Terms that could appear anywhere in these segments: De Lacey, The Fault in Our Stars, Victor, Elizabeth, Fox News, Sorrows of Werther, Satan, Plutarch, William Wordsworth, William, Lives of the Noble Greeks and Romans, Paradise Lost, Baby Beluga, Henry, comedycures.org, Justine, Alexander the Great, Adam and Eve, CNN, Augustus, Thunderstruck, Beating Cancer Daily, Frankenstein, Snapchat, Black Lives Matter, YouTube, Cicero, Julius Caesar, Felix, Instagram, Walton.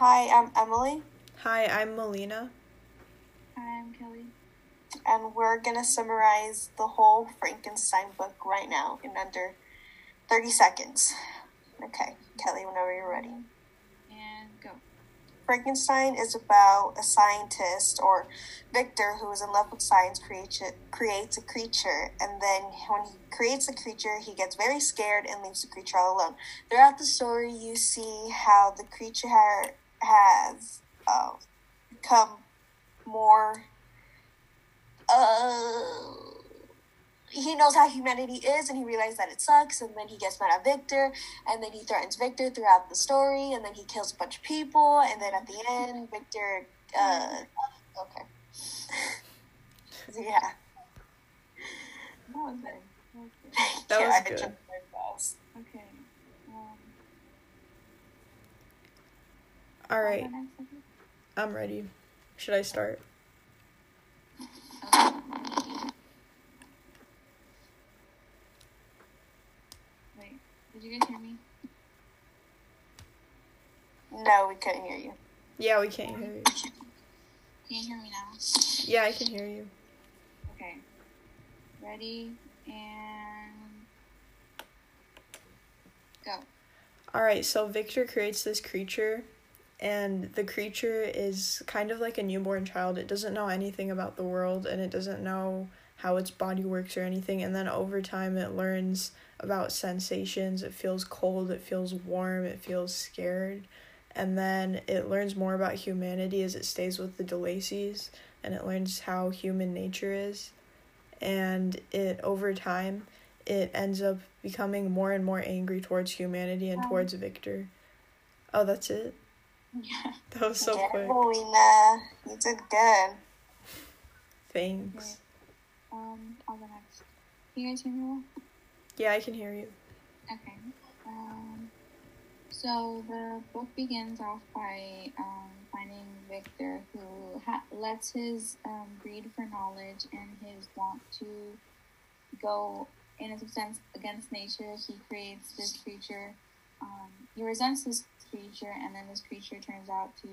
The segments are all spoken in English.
Hi, I'm Emily. Hi, I'm Melina. Hi, I'm Kelly. And we're going to summarize the whole Frankenstein book right now in under 30 seconds. Okay, Kelly, whenever you're ready. And go. Frankenstein is about a scientist, or Victor, who is in love with science, creates a creature. And then when he creates a creature, he gets very scared and leaves the creature all alone. Throughout the story, you see how the creature has become more... he knows how humanity is, and he realizes that it sucks, and then he gets mad at Victor, and then he threatens Victor throughout the story, and then he kills a bunch of people, and then at the end, Victor, okay. Yeah. That was good. Okay. All right. I'm ready. Should I start? Wait, did you guys hear me? No, we couldn't hear you. Yeah, we can't hear you. Can you hear me now? Yeah, I can hear you. Okay. Ready, and... go. Alright, so Victor creates this creature... and the creature is kind of like a newborn child. It doesn't know anything about the world, and it doesn't know how its body works or anything. And then over time, it learns about sensations. It feels cold. It feels warm. It feels scared. And then it learns more about humanity as it stays with the De Lacey's, and it learns how human nature is. And it over time, it ends up becoming more and more angry towards humanity and towards Victor. Oh, that's it? Yeah. That was so quick. Melina, you did good. Thanks. Okay. I'll go next. Can you guys hear me well? Yeah, I can hear you. Okay. So the book begins off by finding Victor, who lets his greed for knowledge and his want to go, in a sense, against nature. He creates this creature. He resents this creature, and then this creature turns out to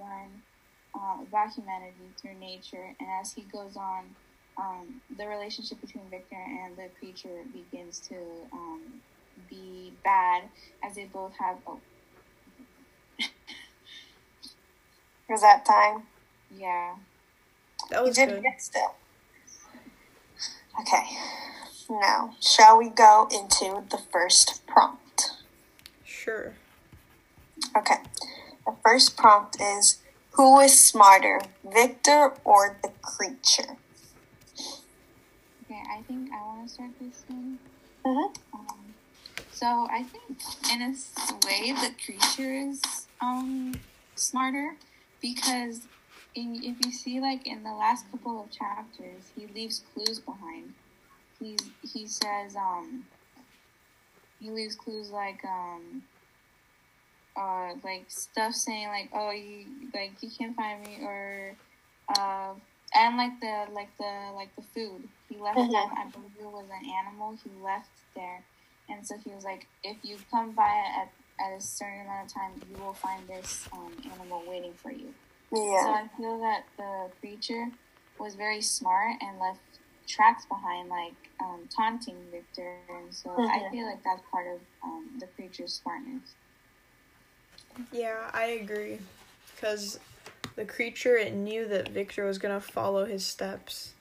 learn about humanity through nature. And as he goes on, the relationship between Victor and the creature begins to be bad, as they both have... oh. Was that time? Yeah. That was good. You did get still. Okay. Now, shall we go into the first prompt? Sure. Okay. The first prompt is, who is smarter, Victor or the creature? Okay, I think I want to start this one. Mm-hmm. So I think in a way the creature is smarter, because if you see, like, in the last couple of chapters, he leaves clues behind. He says he leaves clues like stuff saying like, oh, you can't find me, or and like the food he left. Mm-hmm. Them, I believe it was an animal he left there, and so he was like, if you come by at a certain amount of time, you will find this animal waiting for you. Yeah. So I feel that the creature was very smart and left tracks behind, like taunting Victor, and so I feel like that's part of the creature's smartness. Yeah, I agree, because the creature, it knew that Victor was gonna follow his steps,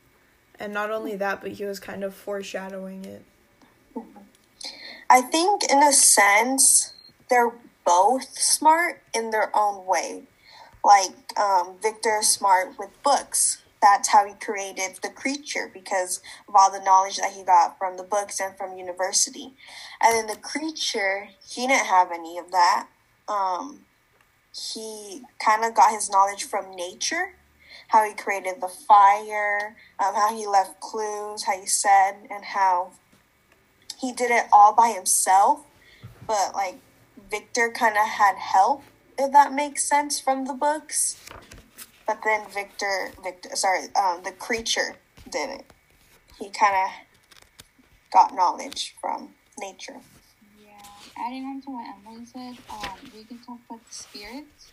and not only that, but he was kind of foreshadowing it. I think in a sense they're both smart in their own way. Like Victor is smart with books. That's how he created the creature, because of all the knowledge that he got from the books and from university. And then the creature, he didn't have any of that. He kind of got his knowledge from nature, how he created the fire, how he left clues, how he said, and how he did it all by himself. But, like, Victor kind of had help, if that makes sense, from the books. But then the creature did it. He kind of got knowledge from nature. Yeah, adding on to what Emily said, we can talk about the spirits.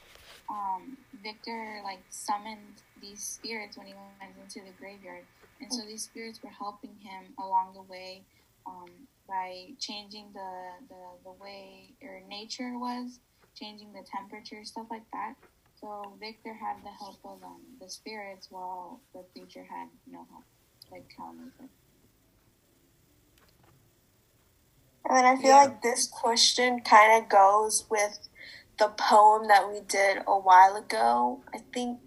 Victor summoned these spirits when he went into the graveyard, and so these spirits were helping him along the way by changing the way or nature was, changing the temperature, stuff like that. So Victor had the help of the spirits, while the preacher had no help, like Calvin said. And then I feel like this question kind of goes with the poem that we did a while ago. I think,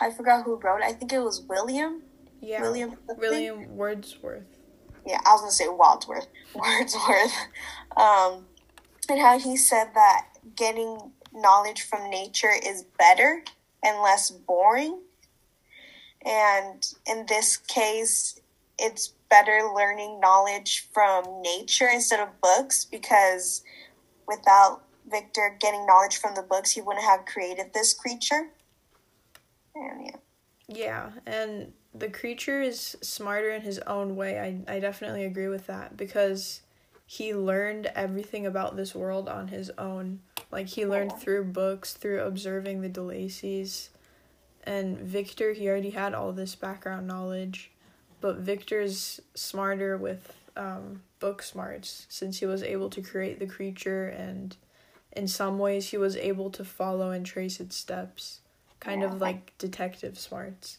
I forgot who wrote it. I think it was William. Yeah. William Wordsworth. Yeah, I was going to say Wadsworth. Wordsworth. And how he said that getting knowledge from nature is better and less boring. And in this case, it's better learning knowledge from nature instead of books, because without Victor getting knowledge from the books, he wouldn't have created this creature. And yeah, and the creature is smarter in his own way. I definitely agree with that, because he learned everything about this world on his own. Like, he learned through books, through observing the De Lacey's. And Victor, he already had all this background knowledge, but Victor's smarter with book smarts, since he was able to create the creature, and in some ways he was able to follow and trace its steps, kind of like detective smarts.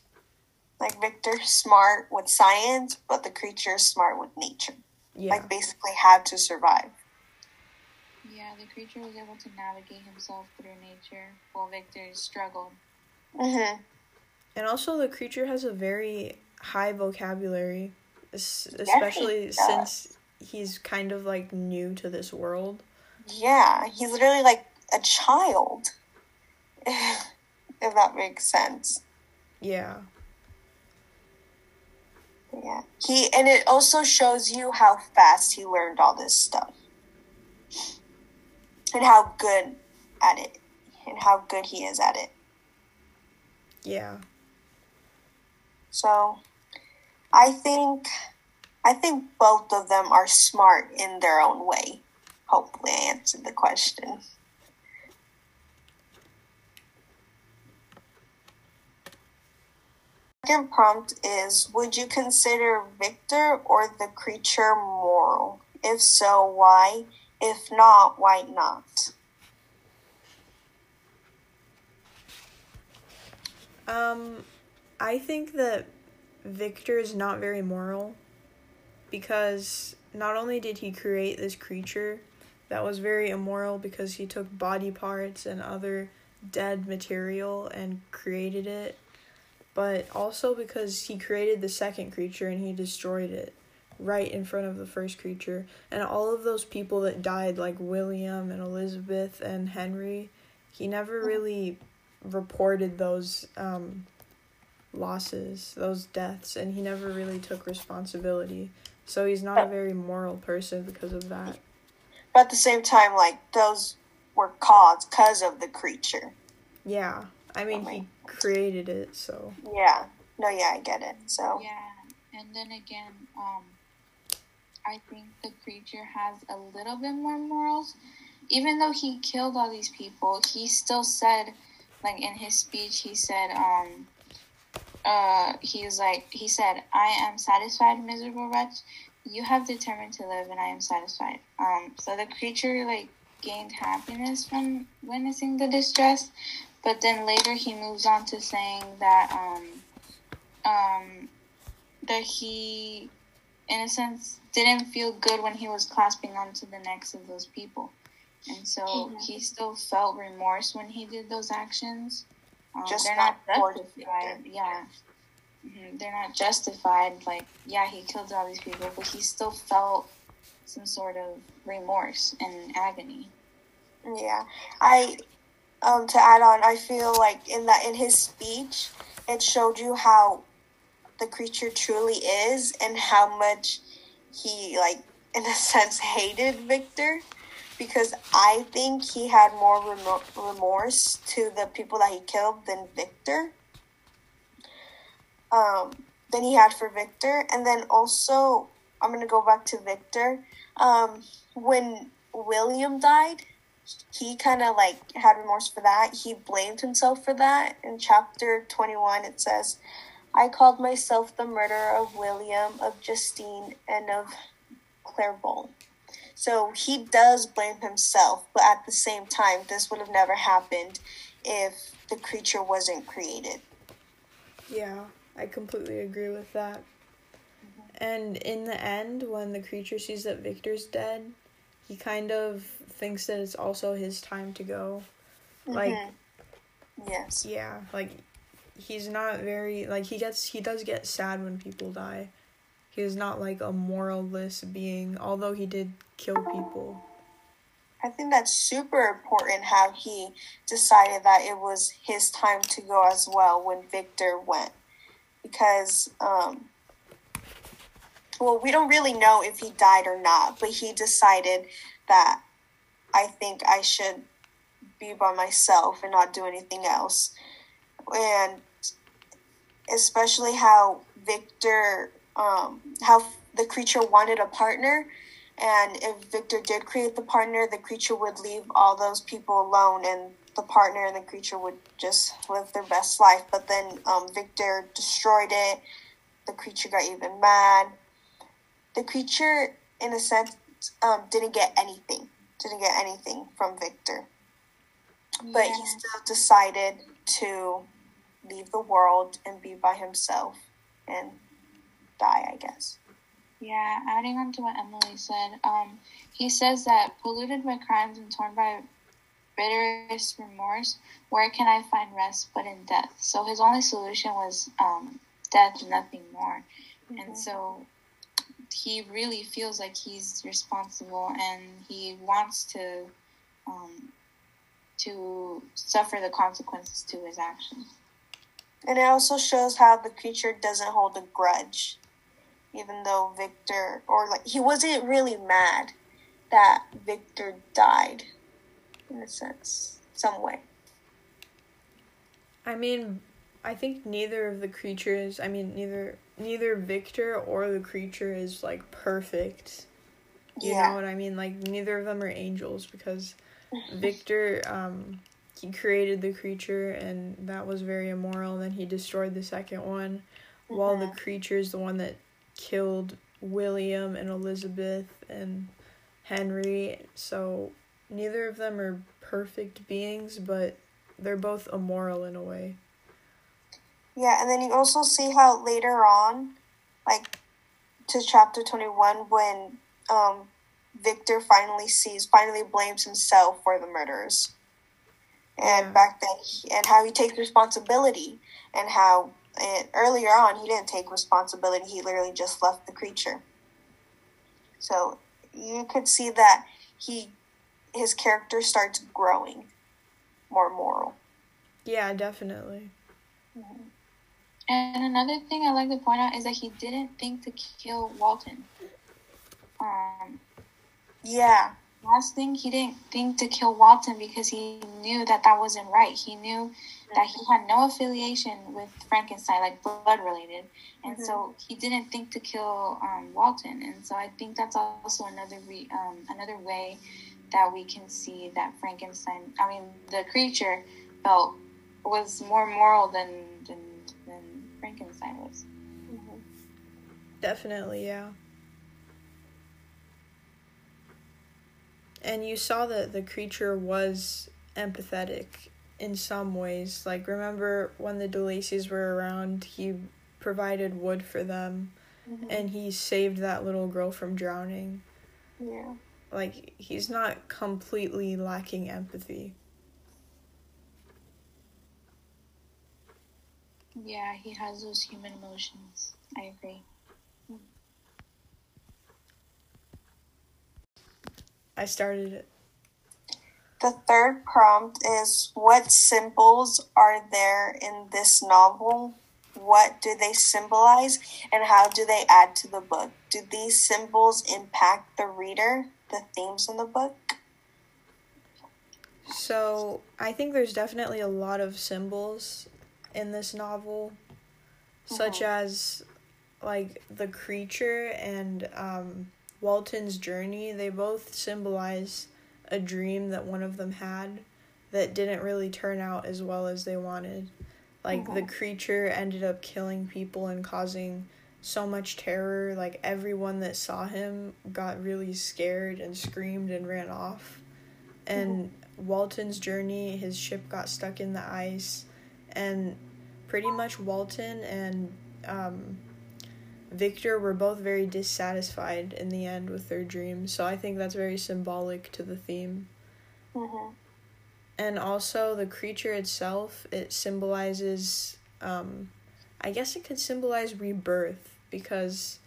Like, Victor's smart with science, but the creature's smart with nature. Yeah. Like, basically had to survive. Yeah, the creature was able to navigate himself through nature, while Victor struggled. Mm-hmm. And also, the creature has a very high vocabulary, especially since he's kind of, new to this world. Yeah, he's literally, a child, if that makes sense. Yeah. Yeah. And it also shows you how fast he learned all this stuff. And how good at it. And how good he is at it. Yeah. So, I think both of them are smart in their own way. Hopefully I answered the question. Second prompt is, would you consider Victor or the creature moral? If so, why? If not, why not? I think that Victor is not very moral, because not only did he create this creature that was very immoral, because he took body parts and other dead material and created it, but also because he created the second creature and he destroyed it right in front of the first creature. And all of those people that died, like William and Elizabeth and Henry, he never really reported those losses, those deaths, and he never really took responsibility. So he's not a very moral person because of that. But at the same time, those were caused because of the creature. Yeah. I mean, he created it, so. Yeah. No, yeah, I get it, so. Yeah, and then again, I think the creature has a little bit more morals. Even though he killed all these people, he still said, in his speech, he said, he said, I am satisfied, miserable wretch. You have determined to live, and I am satisfied. So the creature, gained happiness from witnessing the distress, but then later he moves on to saying that that he, in a sense, didn't feel good when he was clasping onto the necks of those people. And so he still felt remorse when he did those actions. They're not justified. Yeah. Mm-hmm. They're not justified. He killed all these people, but he still felt some sort of remorse and agony. Yeah. To add on, I feel in his speech, it showed you how the creature truly is and how much he, in a sense, hated Victor, because I think he had more remorse to the people that he killed than Victor, than he had for Victor. And then also, I'm going to go back to Victor. When William died, he kind of like had remorse for that. He blamed himself for that. In chapter 21, it says, I called myself the murderer of William, of Justine, and of Clairvaux. So he does blame himself, but at the same time, this would have never happened if the creature wasn't created. Yeah, I completely agree with that. Mm-hmm. And in the end, when the creature sees that Victor's dead, he kind of thinks that it's also his time to go. Mm-hmm. Like, yes. Yeah, like, he's not very, like, he does get sad when people die. He is not, like, a moralless being, although he did kill people. I think that's super important how he decided that it was his time to go as well when Victor went. Because, well, we don't really know if he died or not, but he decided that I think I should be by myself and not do anything else. And especially how Victor... how the creature wanted a partner, and if Victor did create the partner, the creature would leave all those people alone, and the partner and the creature would just live their best life. But then Victor destroyed it. The creature got even mad. The creature, in a sense, didn't get anything from Victor. Yeah. But he still decided to leave the world and be by himself and die, I guess. Yeah, adding on to what Emily said, he says that, polluted by crimes and torn by bitterest remorse, where can I find rest but in death? So his only solution was death, nothing more. Mm-hmm. And so he really feels like he's responsible, and he wants to suffer the consequences to his actions. And it also shows how the creature doesn't hold a grudge. Even though Victor, or like, he wasn't really mad that Victor died, in a sense, some way. I mean, I think neither Victor or the creature is, like, perfect. You know what I mean? Like, neither of them are angels, because Victor, he created the creature, and that was very immoral. Then he destroyed the second one, mm-hmm. while the creature is the one that killed William and Elizabeth and Henry. So neither of them are perfect beings, but they're both immoral in a way. Yeah, and then you also see how later on, like, to chapter 21, when Victor finally blames himself for the murders. And back then, and how he takes responsibility, and how earlier on he didn't take responsibility. He literally just left the creature. So you could see that his character starts growing more moral. Yeah, definitely. Mm-hmm. And another thing I like to point out is that he didn't think to kill Walton. Last thing, he didn't think to kill Walton because he knew that wasn't right. He knew that he had no affiliation with Frankenstein, like blood-related. And mm-hmm. so he didn't think to kill Walton. And so I think that's also another way that we can see that Frankenstein, I mean, the creature was more moral than Frankenstein was. Mm-hmm. Definitely, yeah. And you saw that the creature was empathetic in some ways. Like, remember when the De Lacey's were around, he provided wood for them, mm-hmm. and he saved that little girl from drowning. Yeah. Like, he's not completely lacking empathy. Yeah, he has those human emotions. I agree. I started it. The third prompt is, what symbols are there in this novel? What do they symbolize, and how do they add to the book? Do these symbols impact the reader, the themes in the book? So, I think there's definitely a lot of symbols in this novel, mm-hmm. such as, like, the creature and Walton's journey. They both symbolize a dream that one of them had that didn't really turn out as well as they wanted. Like, the creature ended up killing people and causing so much terror. Like, everyone that saw him got really scared and screamed and ran off. And Walton's journey, his ship got stuck in the ice. And pretty much Walton and Victor were both very dissatisfied in the end with their dreams. So I think that's very symbolic to the theme. And also the creature itself, it symbolizes, I guess it could symbolize rebirth, because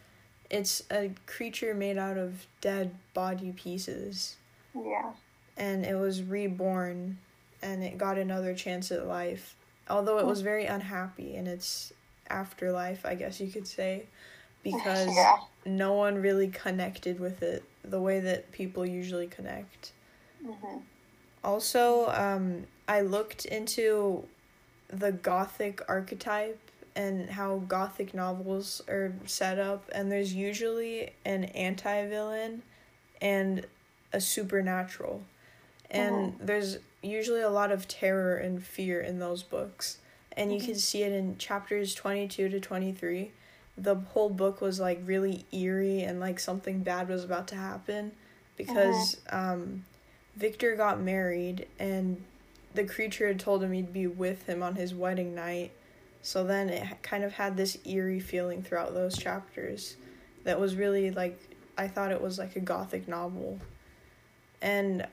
it's a creature made out of dead body pieces. Yeah. And it was reborn, and it got another chance at life. Although it was very unhappy in its afterlife, I guess you could say, because no one really connected with it the way that people usually connect. Also, I looked into the Gothic archetype and how Gothic novels are set up, and there's usually an anti-villain and a supernatural. And there's usually a lot of terror and fear in those books. And you can see it in chapters 22 to 23. The whole book was, like, really eerie and, like, something bad was about to happen because Victor got married, and the creature had told him he'd be with him on his wedding night. So then it kind of had this eerie feeling throughout those chapters that was really, like, I thought it was like a Gothic novel. And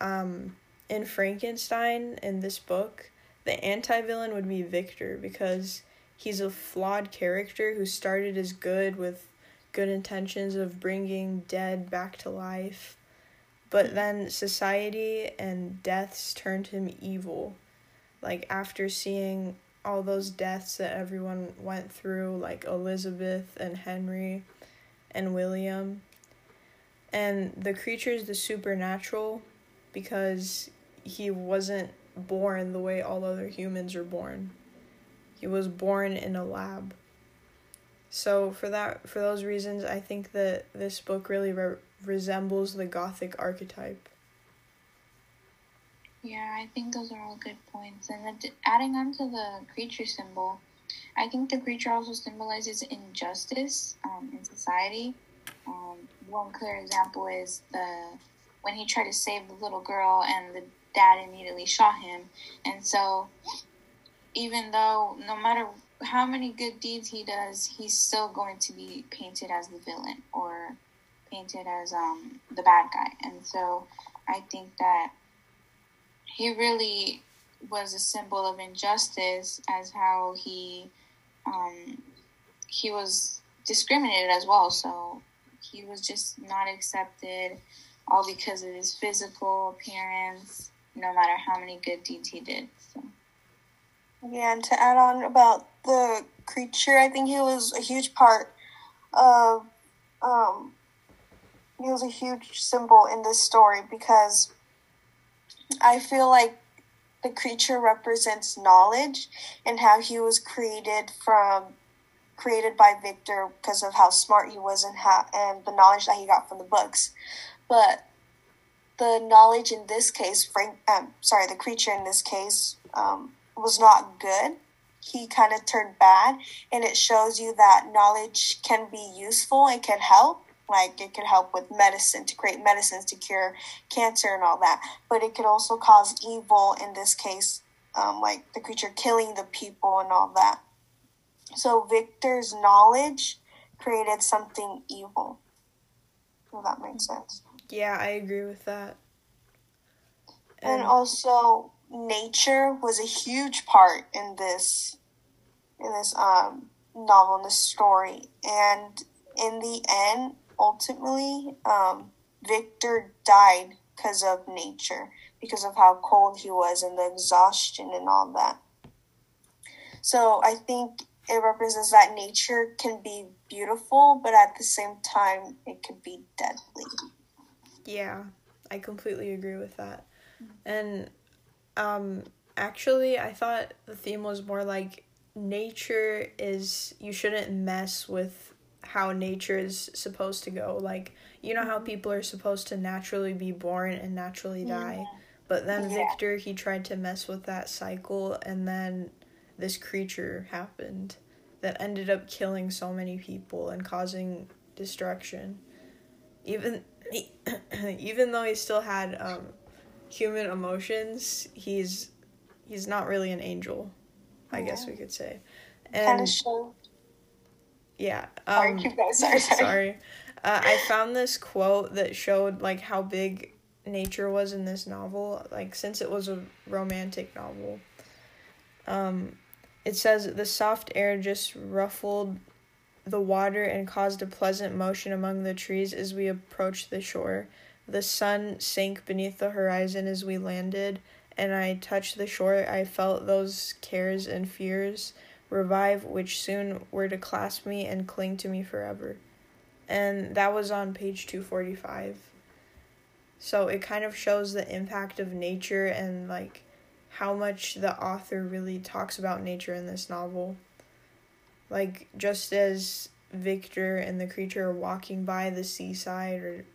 in Frankenstein, in this book, the anti-villain would be Victor, because he's a flawed character who started as good, with good intentions of bringing dead back to life. But then society and deaths turned him evil. Like, after seeing all those deaths that everyone went through, like Elizabeth and Henry and William. And the creature is the supernatural, because he wasn't born the way all other humans are born. He was born in a lab. So for those reasons, I think that this book really resembles the Gothic archetype. Yeah, I think those are all good points. And adding on to the creature symbol, I think the creature also symbolizes injustice in society. One clear example is when he tried to save the little girl and the dad immediately shot him. And so even though no matter how many good deeds he does, he's still going to be painted as the villain or painted as the bad guy. And so I think that he really was a symbol of injustice, as how he was discriminated as well. So he was just not accepted, all because of his physical appearance, no matter how many good deeds he did. So. Yeah, and to add on about the creature, I think he was a huge part of he was a huge symbol in this story, because I feel like the creature represents knowledge and how he was created by Victor because of how smart he was and the knowledge that he got from the books. But the knowledge in this case, the creature in this case, was not good. He kind of turned bad, and it shows you that knowledge can be useful and can help. Like, it can help with medicine, to create medicines to cure cancer and all that. But it could also cause evil, in this case, like the creature killing the people and all that. So Victor's knowledge created something evil. Well, that makes sense. Yeah, I agree with that. And also, nature was a huge part in this novel, in this story. And in the end, ultimately, Victor died because of nature, because of how cold he was and the exhaustion and all that. So I think it represents that nature can be beautiful, but at the same time, it can be deadly. Yeah, I completely agree with that. And actually, I thought the theme was more like nature is, you shouldn't mess with how nature is supposed to go. Like, you know how people are supposed to naturally be born and naturally die? Yeah. But then Victor, he tried to mess with that cycle, and then this creature happened that ended up killing so many people and causing destruction. Even though he still had human emotions, he's not really an angel, I guess we could say. Kind of show. Yeah. Sorry. I found this quote that showed, like, how big nature was in this novel, like, since it was a romantic novel. It says, "The soft air just ruffled the water and caused a pleasant motion among the trees as we approached the shore. The sun sank beneath the horizon as we landed, and I touched the shore. I felt those cares and fears revive, which soon were to clasp me and cling to me forever." And that was on page 245. So it kind of shows the impact of nature and, like, how much the author really talks about nature in this novel. Like, just as Victor and the creature are walking by the seaside or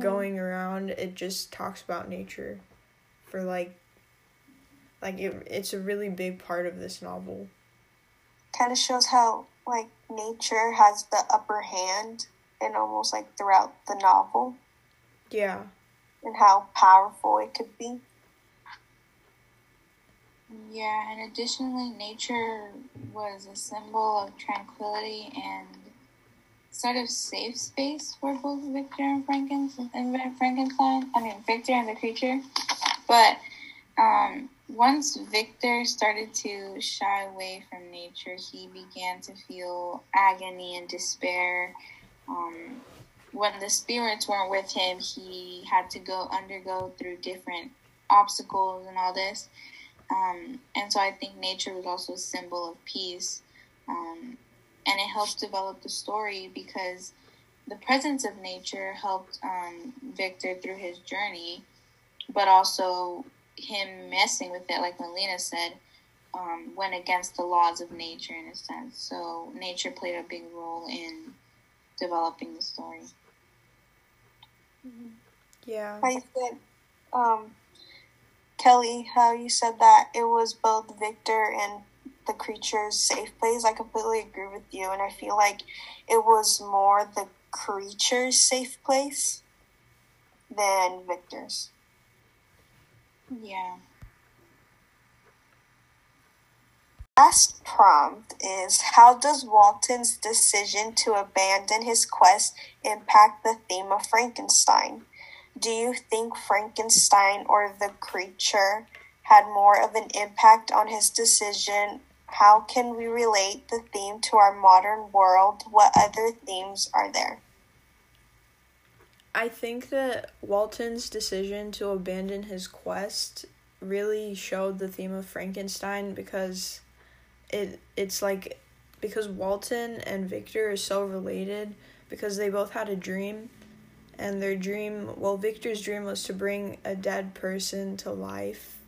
going around, it just talks about nature for, like it's a really big part of this novel. Kind of shows how, like, nature has the upper hand and almost, like, throughout the novel. Yeah. And how powerful it could be. Yeah, and additionally, nature was a symbol of tranquility and sort of safe space for both Victor and Frankenstein. I mean, Victor and the creature. But once Victor started to shy away from nature, he began to feel agony and despair. When the spirits weren't with him, he had to undergo through different obstacles and all this. And so I think nature was also a symbol of peace. And it helped develop the story because the presence of nature helped Victor through his journey, but also him messing with it, like Melina said, went against the laws of nature in a sense. So nature played a big role in developing the story. Yeah. I said, Kelly, how you said that it was both Victor and the creature's safe place. I completely agree with you, and I feel like it was more the creature's safe place than Victor's. Yeah. Last prompt is, how does Walton's decision to abandon his quest impact the theme of Frankenstein? Do you think Frankenstein or the creature had more of an impact on his decision? How can we relate the theme to our modern world? What other themes are there? I think that Walton's decision to abandon his quest really showed the theme of Frankenstein because it's like, because Walton and Victor are so related because they both had a dream, and their dream, well, Victor's dream was to bring a dead person to life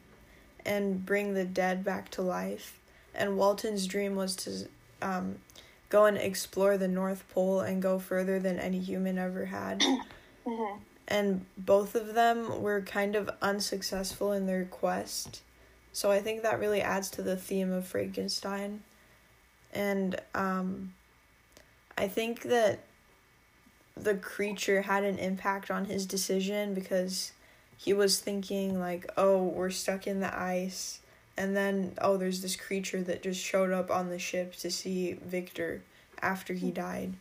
and bring the dead back to life, and Walton's dream was to go and explore the North Pole and go further than any human ever had. And both of them were kind of unsuccessful in their quest. So I think that really adds to the theme of Frankenstein. And I think that the creature had an impact on his decision because he was thinking, like, oh, we're stuck in the ice. And then, oh, there's this creature that just showed up on the ship to see Victor after he died.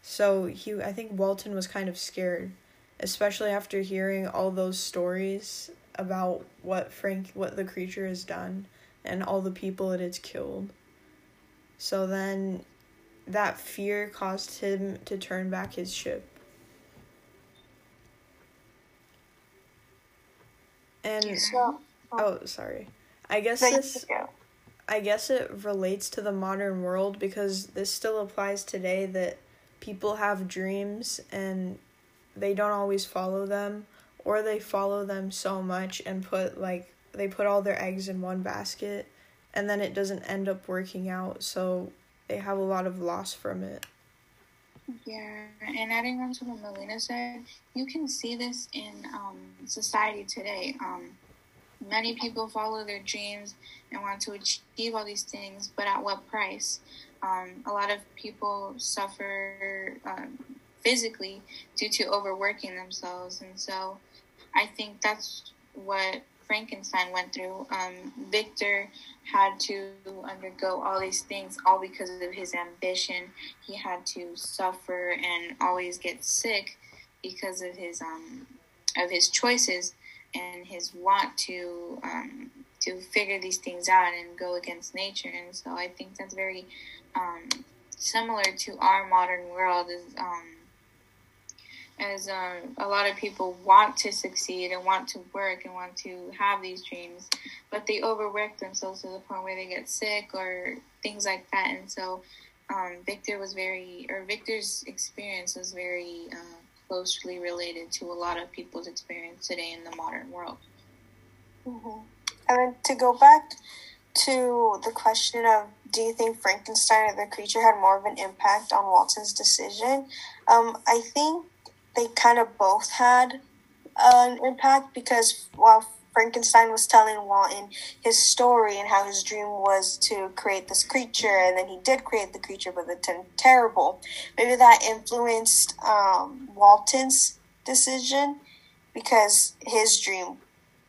So I think Walton was kind of scared, especially after hearing all those stories about what the creature has done and all the people it has killed. So then that fear caused him to turn back his ship. And I guess it relates to the modern world because this still applies today, that people have dreams and they don't always follow them, or they follow them so much and put all their eggs in one basket, and then it doesn't end up working out, so they have a lot of loss from it. Yeah, and adding on to what Melina said, you can see this in society today. Many people follow their dreams and want to achieve all these things, but at what price? A lot of people suffer physically due to overworking themselves, and so I think that's what Frankenstein went through. Victor had to undergo all these things all because of his ambition. He had to suffer and always get sick because of his choices and his want to figure these things out and go against nature. And so I think that's very similar to our modern world, as a lot of people want to succeed and want to work and want to have these dreams, but they overwork themselves to the point where they get sick or things like that. And so Victor's experience was very closely related to a lot of people's experience today in the modern world. Mm-hmm. And then to go back to the question of, do you think Frankenstein or the creature had more of an impact on Walton's decision? I think they kind of both had an impact, because while Frankenstein was telling Walton his story and how his dream was to create this creature, and then he did create the creature, but it turned terrible. Maybe that influenced Walton's decision, because his dream,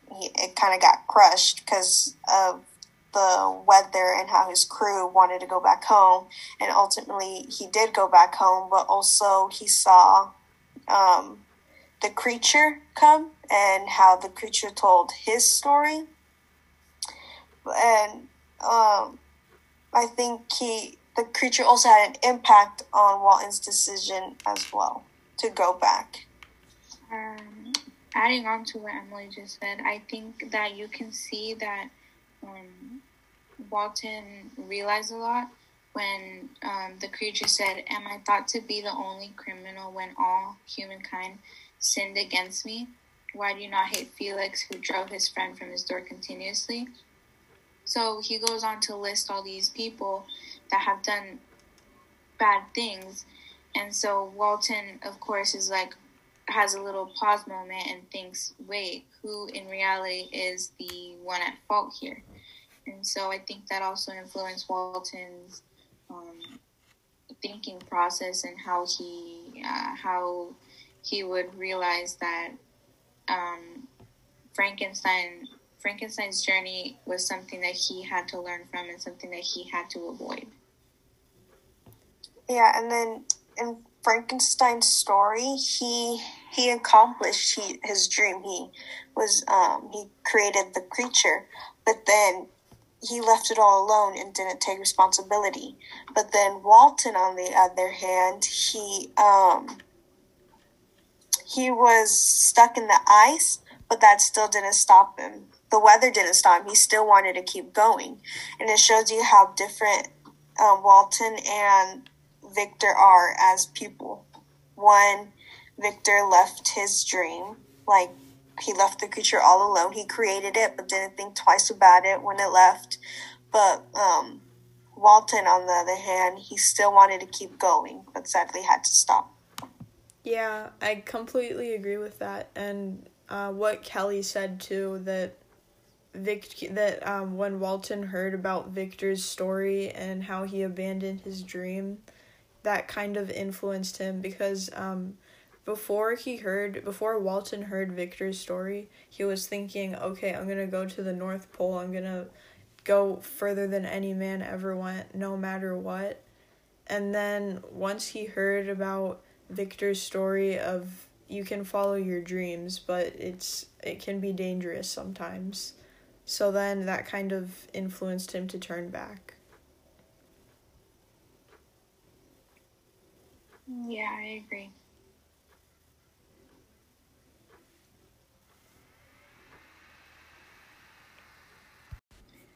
it kind of got crushed because of the weather and how his crew wanted to go back home. And ultimately he did go back home, but also he saw the creature come and how the creature told his story. And I think the creature also had an impact on Walton's decision as well to go back. Adding on to what Emily just said, I think that you can see that Walton realized a lot when the creature said, "Am I thought to be the only criminal when all humankind sinned against me? Why do you not hate Felix, who drove his friend from his door continuously?" So he goes on to list all these people that have done bad things. And so Walton, of course, is like, has a little pause moment and thinks, wait, who in reality is the one at fault here? And so I think that also influenced Walton's thinking process and how he would realize that Frankenstein's journey was something that he had to learn from and something that he had to avoid. Yeah, and then in Frankenstein's story, he accomplished his dream. He was he created the creature, but then he left it all alone and didn't take responsibility. But then Walton, on the other hand, he was stuck in the ice, but that still didn't stop him. The weather didn't stop him. He still wanted to keep going. And it shows you how different Walton and Victor are as people. One, Victor left his dream, like, he left the creature all alone. He created it, but didn't think twice about it when it left. But Walton, on the other hand, he still wanted to keep going, but sadly had to stop. Yeah, I completely agree with that. And what Kelly said, too, that when Walton heard about Victor's story and how he abandoned his dream, that kind of influenced him, because Before Walton heard Victor's story, he was thinking, okay, I'm going to go to the North Pole. I'm going to go further than any man ever went, no matter what. And then once he heard about Victor's story of, you can follow your dreams, but it can be dangerous sometimes. So then that kind of influenced him to turn back. Yeah, I agree.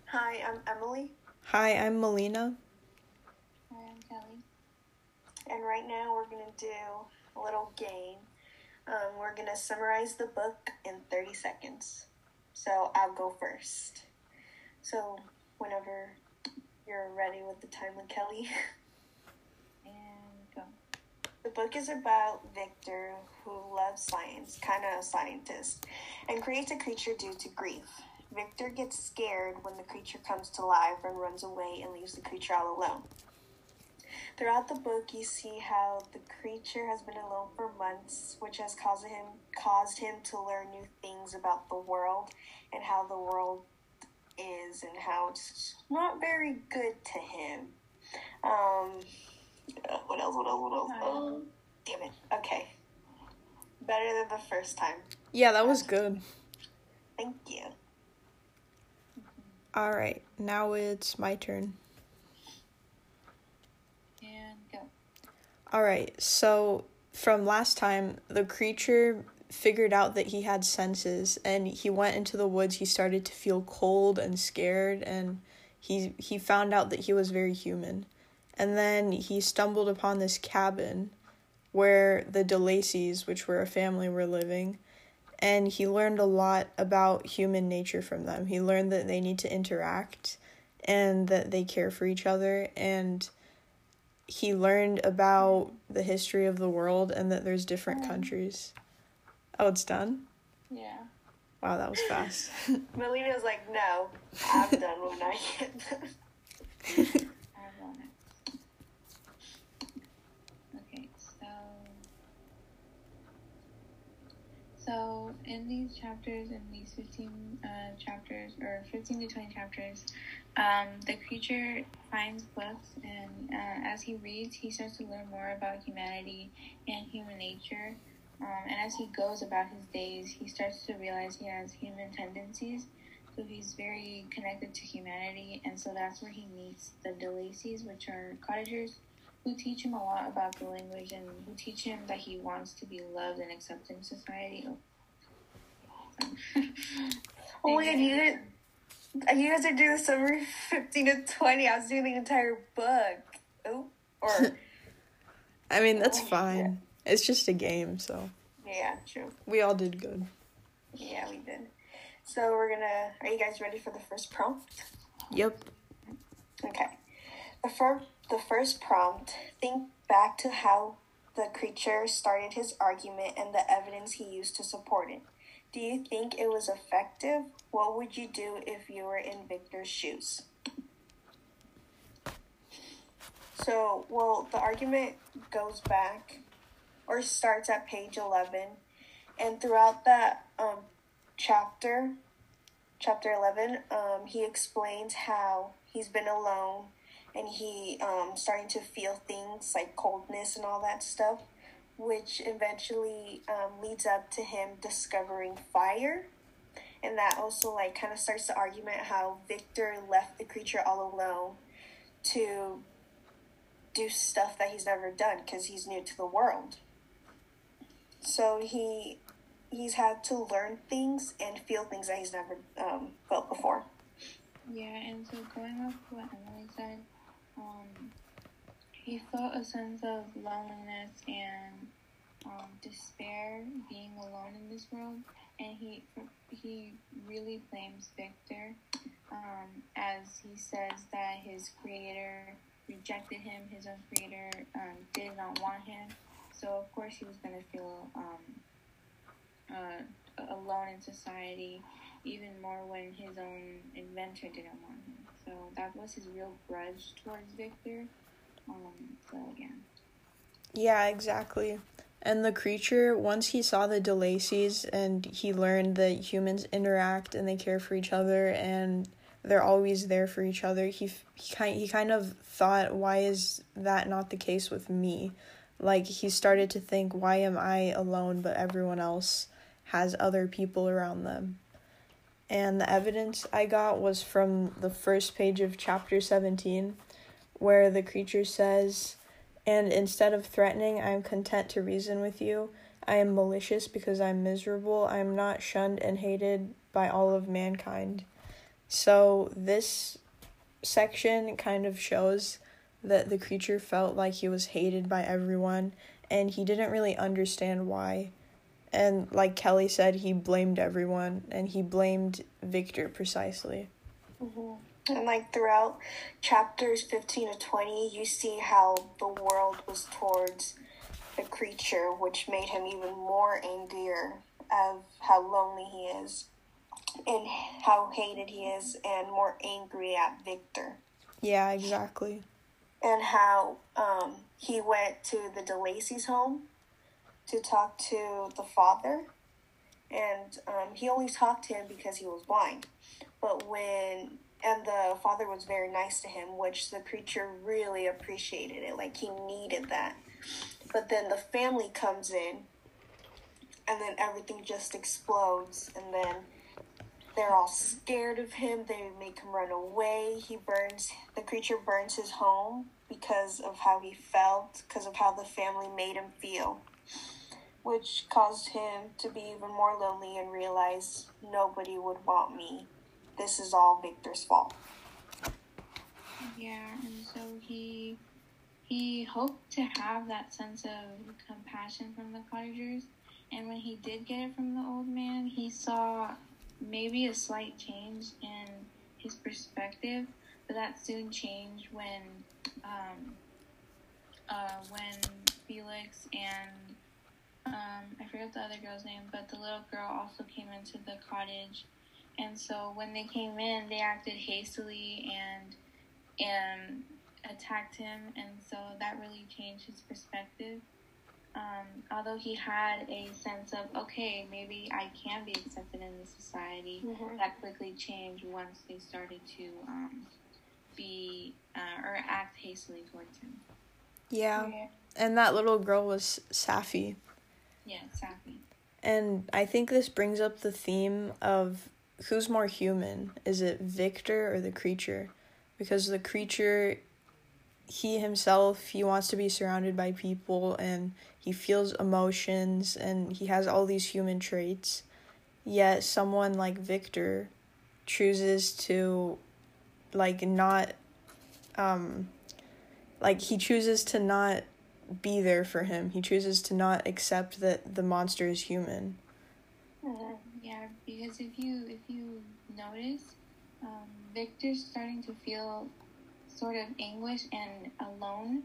Hi, I'm Emily. Hi, I'm Melina. Hi, I'm Kelly. And right now we're going to do a little game. We're going to summarize the book in 30 seconds. So I'll go first. So whenever you're ready with the timer, Kelly. And go. The book is about Victor, who loves science, kind of a scientist, and creates a creature due to grief. Victor gets scared when the creature comes to life and runs away and leaves the creature all alone. Throughout the book, you see how the creature has been alone for months, which has caused him to learn new things about the world and how the world is and how it's not very good to him. What else? Oh, damn it. Okay. Better than the first time. Yeah, that was good. Thank you. All right, now it's my turn. And go. All right, so from last time, the creature figured out that he had senses, and he went into the woods. He started to feel cold and scared, and he found out that he was very human. And then he stumbled upon this cabin where the De Lacey's, which were a family, were living. And he learned a lot about human nature from them. He learned that they need to interact and that they care for each other. And he learned about the history of the world and that there's different countries. Oh, it's done? Yeah. Wow, that was fast. Melina's like, no, I'm done when I get done. I want it. So in these chapters, in these 15 to 20 chapters, the creature finds books, and as he reads, he starts to learn more about humanity and human nature. And as he goes about his days, he starts to realize he has human tendencies, so he's very connected to humanity. And so that's where he meets the De Lacey's, which are cottagers who teach him a lot about the language and who teach him that he wants to be loved and accepted in society. Oh my god, you guys are doing the summary 15 to 20. I was doing the entire book. I mean, that's fine. Yeah. It's just a game, so. Yeah, true. We all did good. Yeah, we did. So are you guys ready for the first prompt? Yep. Okay. The first prompt, think back to how the creature started his argument and the evidence he used to support it. Do you think it was effective? What would you do if you were in Victor's shoes? So, well, the argument goes back or starts at page 11. And throughout that chapter 11, he explains how he's been alone. And he starting to feel things like coldness and all that stuff, which eventually leads up to him discovering fire. And that also like kind of starts the argument how Victor left the creature all alone to do stuff that he's never done because he's new to the world. So he's had to learn things and feel things that he's never felt before. Yeah, and so going off what Emily said, he felt a sense of loneliness and despair being alone in this world, and he really blames Victor, as he says that his creator rejected him, his own creator did not want him, so of course he was going to feel alone in society, even more when his own inventor didn't want him. So that was his real grudge towards Victor. Yeah, exactly. And the creature, once he saw the De Lacey's and he learned that humans interact and they care for each other and they're always there for each other, he kind of thought, why is that not the case with me? Like, he started to think, why am I alone but everyone else has other people around them? And the evidence I got was from the first page of chapter 17, where the creature says, "And instead of threatening, I am content to reason with you. I am malicious because I am miserable. I am not shunned and hated by all of mankind." So this section kind of shows that the creature felt like he was hated by everyone, and he didn't really understand why. And like Kelly said, he blamed everyone, and he blamed Victor precisely. Mm-hmm. And like throughout chapters 15 to 20, you see how the world was towards a creature, which made him even more angrier of how lonely he is and how hated he is, and more angry at Victor. Yeah, exactly. And how he went to the De Lacey's home to talk to the father. And he only talked to him because he was blind. And the father was very nice to him, which the creature really appreciated it. Like, he needed that. But then the family comes in, and then everything just explodes. And then they're all scared of him. They make him run away. The creature burns his home because of how he felt, because of how the family made him feel, which caused him to be even more lonely and realize nobody would want me. This is all Victor's fault. Yeah, and so he hoped to have that sense of compassion from the cottagers, and when he did get it from the old man, he saw maybe a slight change in his perspective, but that soon changed when Felix and I forgot the other girl's name, but the little girl also came into the cottage. And so when they came in, they acted hastily and attacked him, and so that really changed his perspective. Although he had a sense of, okay, maybe I can be accepted in this society, mm-hmm. that quickly changed once they started to act hastily towards him. Yeah, yeah. And that little girl was Safie. Yeah, Safie. And I think this brings up the theme of who's more human? Is it Victor or the creature? Because the creature, he wants to be surrounded by people, and he feels emotions, and he has all these human traits. Yet someone like Victor chooses to, he chooses to not be there for him. He chooses to not accept that the monster is human. Mm-hmm. Yeah, because if you notice, Victor's starting to feel sort of anguish and alone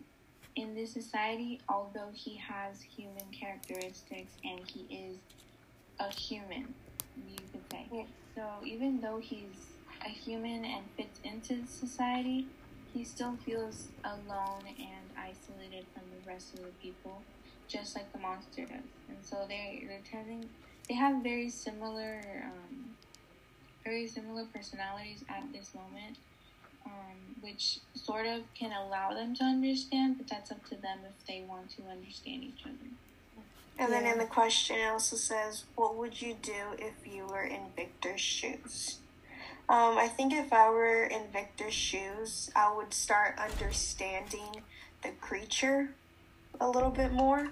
in this society, although he has human characteristics and he is a human, you could say. Yeah. So even though he's a human and fits into society, he still feels alone and isolated from the rest of the people, just like the monster does. And so they have very similar personalities at this moment, which sort of can allow them to understand, but that's up to them if they want to understand each other. And yeah. Then in the question it also says, what would you do if you were in Victor's shoes? I think if I were in Victor's shoes, I would start understanding the creature a little bit more,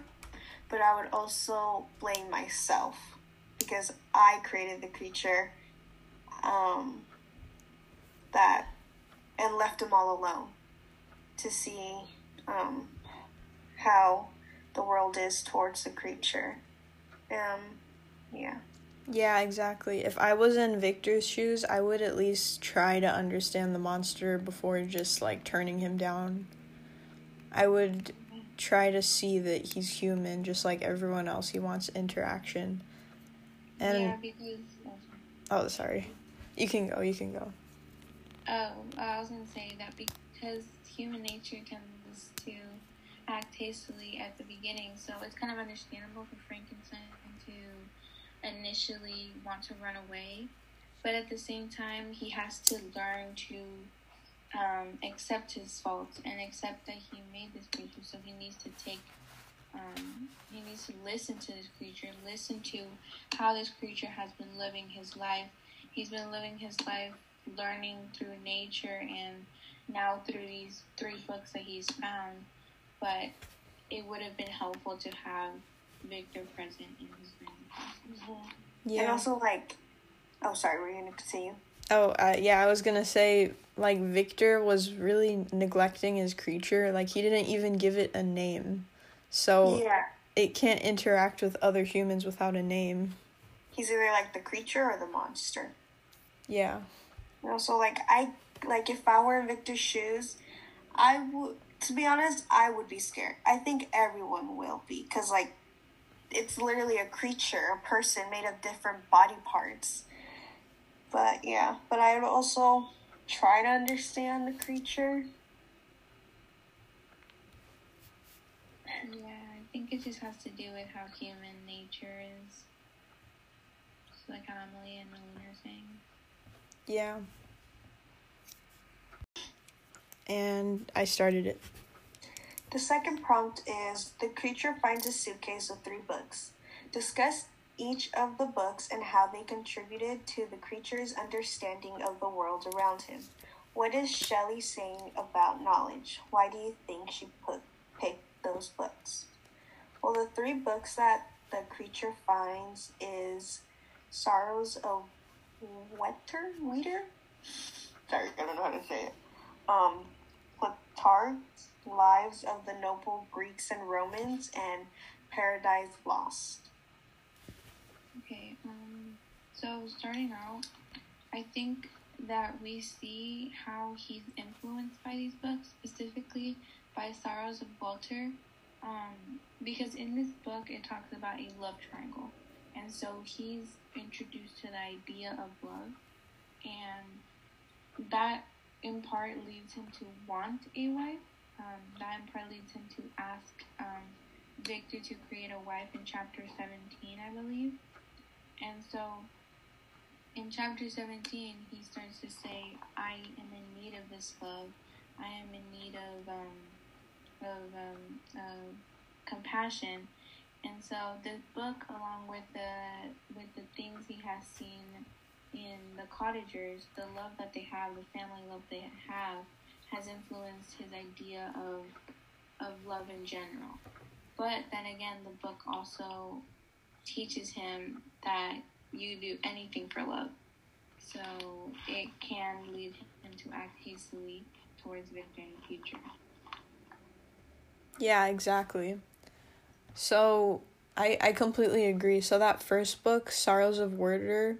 but I would also blame myself, because I created the creature and left him all alone to see how the world is towards the creature. Yeah, exactly. If I was in Victor's shoes, I would at least try to understand the monster before just turning him down. I would try to see that he's human, just like everyone else. He wants interaction. And yeah, because... Oh, sorry. You can go. Oh, I was going to say that because human nature tends to act hastily at the beginning, so it's kind of understandable for Frankenstein to initially want to run away, but at the same time, he has to learn to accept his faults and accept that he made this creature, so he needs to listen to this creature, listen to how this creature has been living his life. He's been living his life learning through nature and now through these 3 books that he's found, but it would have been helpful to have Victor present in his room. Yeah. And also, were you going to continue? Oh, I was going to say, Victor was really neglecting his creature. He didn't even give it a name. So, yeah. It can't interact with other humans without a name. He's either, the creature or the monster. Yeah. And also, if I were in Victor's shoes, To be honest, I would be scared. I think everyone will be, because, like, it's literally a creature, a person made of different body parts. But, yeah. But I would also try to understand the creature. Yeah, I think it just has to do with how human nature is. Just like Amelie and the lunar thing. Yeah. And I started it. The second prompt is, the creature finds a suitcase with 3 books. Discuss each of the books and how they contributed to the creature's understanding of the world around him. What is Shelley saying about knowledge? Why do you think she picked those books? Well, the 3 books that the creature finds is Sorrows of Werther? Sorry, I don't know how to say it. Plutarch, Lives of the Noble Greeks and Romans, and Paradise Lost. Okay, so starting out, I think that we see how he's influenced by these books, specifically by Sorrows of Werther, because in this book it talks about a love triangle, and so he's introduced to the idea of love, and that in part leads him to want a wife. That in part leads him to ask Victor to create a wife in chapter 17, I believe. And so in chapter 17, he starts to say, I am in need of this love. I am in need of compassion. And so this book, along with the things he has seen in the cottagers, the love that they have, the family love they have, has influenced his idea of love in general. But then again, the book also teaches him that you do anything for love, so it can lead him to act hastily towards Victor in the future. Yeah, exactly. So I completely agree. So that first book, Sorrows of Werther,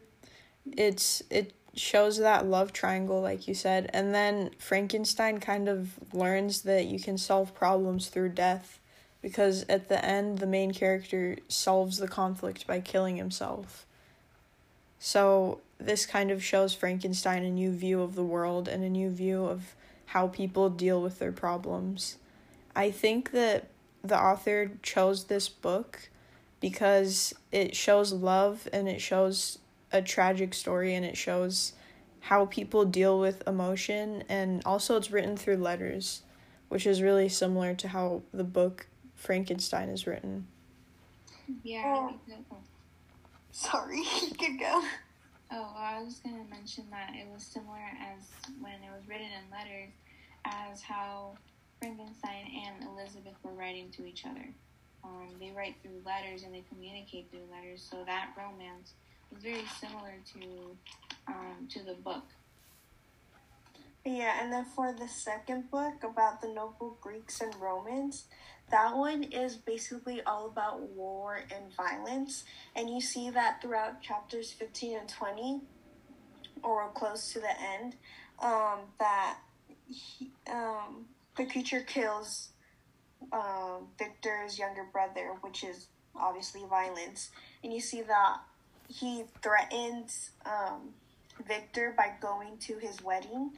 it shows that love triangle, like you said, and then Frankenstein kind of learns that you can solve problems through death, because at the end the main character solves the conflict by killing himself. So this kind of shows Frankenstein a new view of the world and a new view of how people deal with their problems. I think that the author chose this book because it shows love, and it shows a tragic story, and it shows how people deal with emotion, and also it's written through letters, which is really similar to how the book Frankenstein is written. Yeah. Sorry, you could go. Oh, well, I was going to mention that it was similar as when it was written in letters as how Frankenstein and Elizabeth were writing to each other. They write through letters and they communicate through letters, so that romance is very similar to the book. Yeah, and then for the second book about the noble Greeks and Romans, that one is basically all about war and violence, and you see that throughout chapters 15 and 20, or close to the end, that the creature kills Victor's younger brother, which is obviously violence, and you see that he threatens Victor by going to his wedding.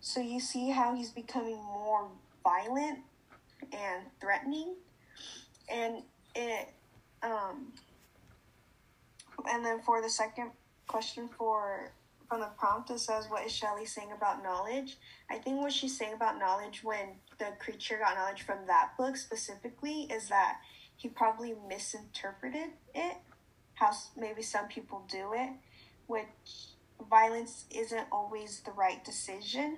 So you see how he's becoming more violent and threatening, and it and then for the second question from the prompt, it says, what is Shelley saying about knowledge? I think what she's saying about knowledge when the creature got knowledge from that book specifically is that he probably misinterpreted it, how maybe some people do it, which violence isn't always the right decision,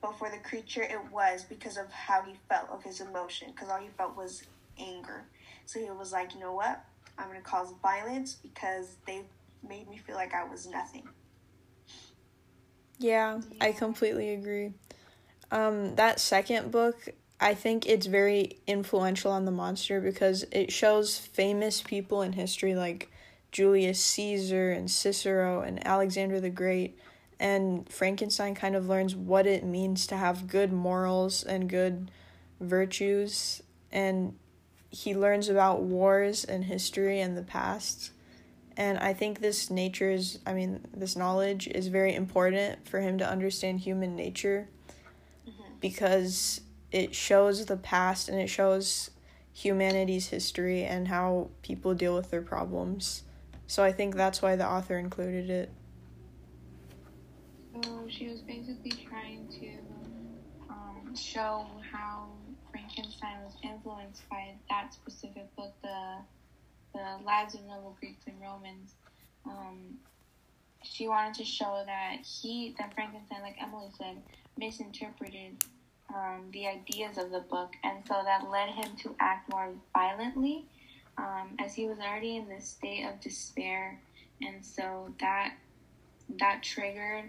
but for the creature it was, because of how he felt, of his emotion, because all he felt was anger. So he was like, you know what, I'm going to cause violence because they made me feel like I was nothing. Yeah, I completely agree. That second book, I think it's very influential on the monster because it shows famous people in history like Julius Caesar and Cicero and Alexander the Great, and Frankenstein kind of learns what it means to have good morals and good virtues, and he learns about wars and history and the past. And I think this knowledge is very important for him to understand human nature, because it shows the past and it shows humanity's history and how people deal with their problems. So I think that's why the author included it. So she was basically trying to show how Frankenstein was influenced by that specific book, the Lives of the Noble Greeks and Romans. She wanted to show that that Frankenstein, like Emily said, misinterpreted the ideas of the book, and so that led him to act more violently, as he was already in this state of despair, and so that triggered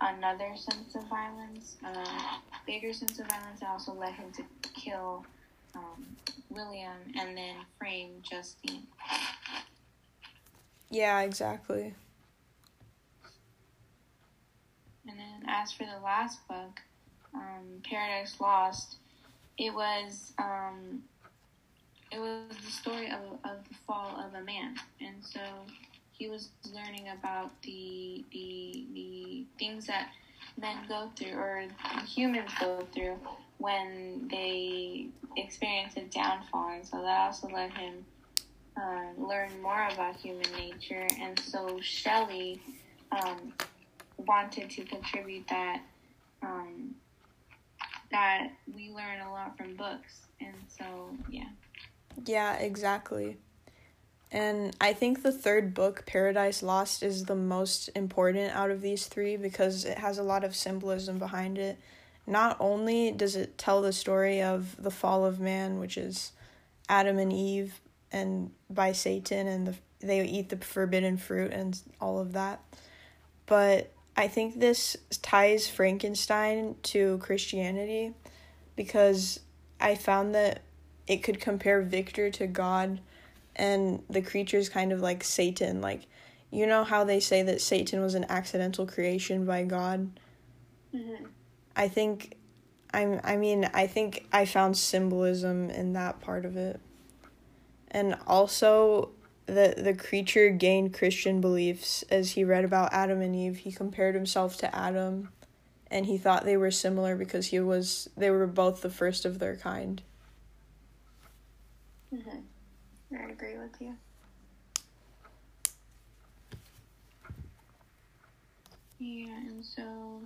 another sense of violence, bigger sense of violence, and also led him to kill William and then frame Justine. Yeah, exactly. And then as for the last book, Paradise Lost, it was the story of the fall of a man, and so he was learning about the things that men go through, or humans go through, when they experience a downfall. And so that also let him learn more about human nature. And so Shelley wanted to contribute that, that we learn a lot from books. And so, yeah. Yeah, exactly. And I think the third book, Paradise Lost, is the most important out of these three because it has a lot of symbolism behind it. Not only does it tell the story of the fall of man, which is Adam and Eve, and by Satan, and they eat the forbidden fruit and all of that, but I think this ties Frankenstein to Christianity because I found that it could compare Victor to God. And the creature's kind of like Satan. Like, you know how they say that Satan was an accidental creation by God? Mm-hmm. I think I found symbolism in that part of it. And also, the creature gained Christian beliefs. As he read about Adam and Eve, he compared himself to Adam. And he thought they were similar because they were both the first of their kind. Mm-hmm. I agree with you. Yeah, and so,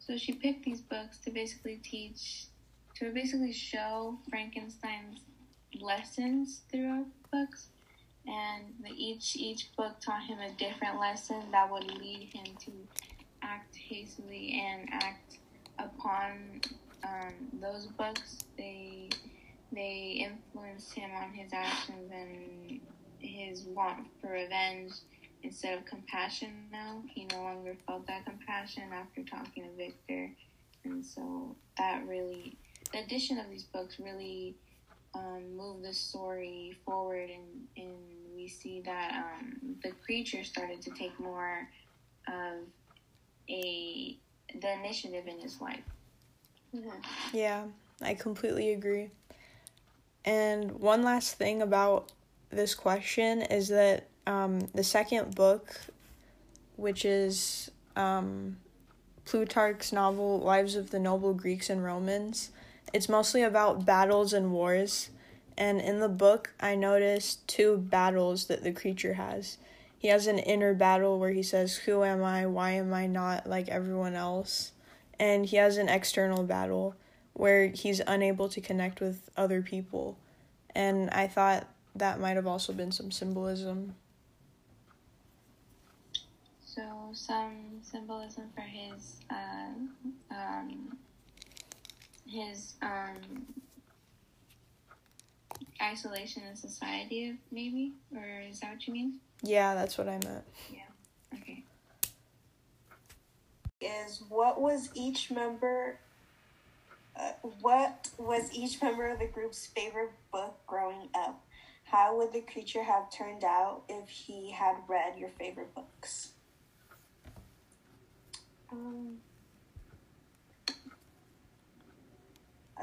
so she picked these books to basically show Frankenstein's lessons throughout books, and each book taught him a different lesson that would lead him to act hastily and act upon. Those books, they influenced him on his actions and his want for revenge instead of compassion. Now he no longer felt that compassion after talking to Victor, and so the addition of these books really moved the story forward, and we see that the creature started to take more of the initiative in his life. Yeah, I completely agree. And one last thing about this question is that the second book, which is Plutarch's novel Lives of the Noble Greeks and Romans, it's mostly about battles and wars. And in the book, I noticed two battles that the creature has. He has an inner battle where he says, "Who am I? Why am I not like everyone else?" And he has an external battle where he's unable to connect with other people. And I thought that might have also been some symbolism. So some symbolism for his isolation in society, maybe? Or is that what you mean? Yeah, that's what I meant. Yeah. Okay. Is what was each member of the group's favorite book growing up? How would the creature have turned out if he had read your favorite books?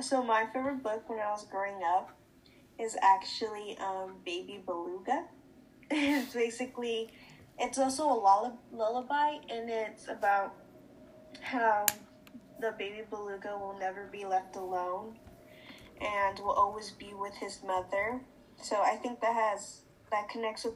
So my favorite book when I was growing up is actually Baby Beluga. It's basically, it's also a lullaby, and it's about how the baby beluga will never be left alone and will always be with his mother. So I think that connects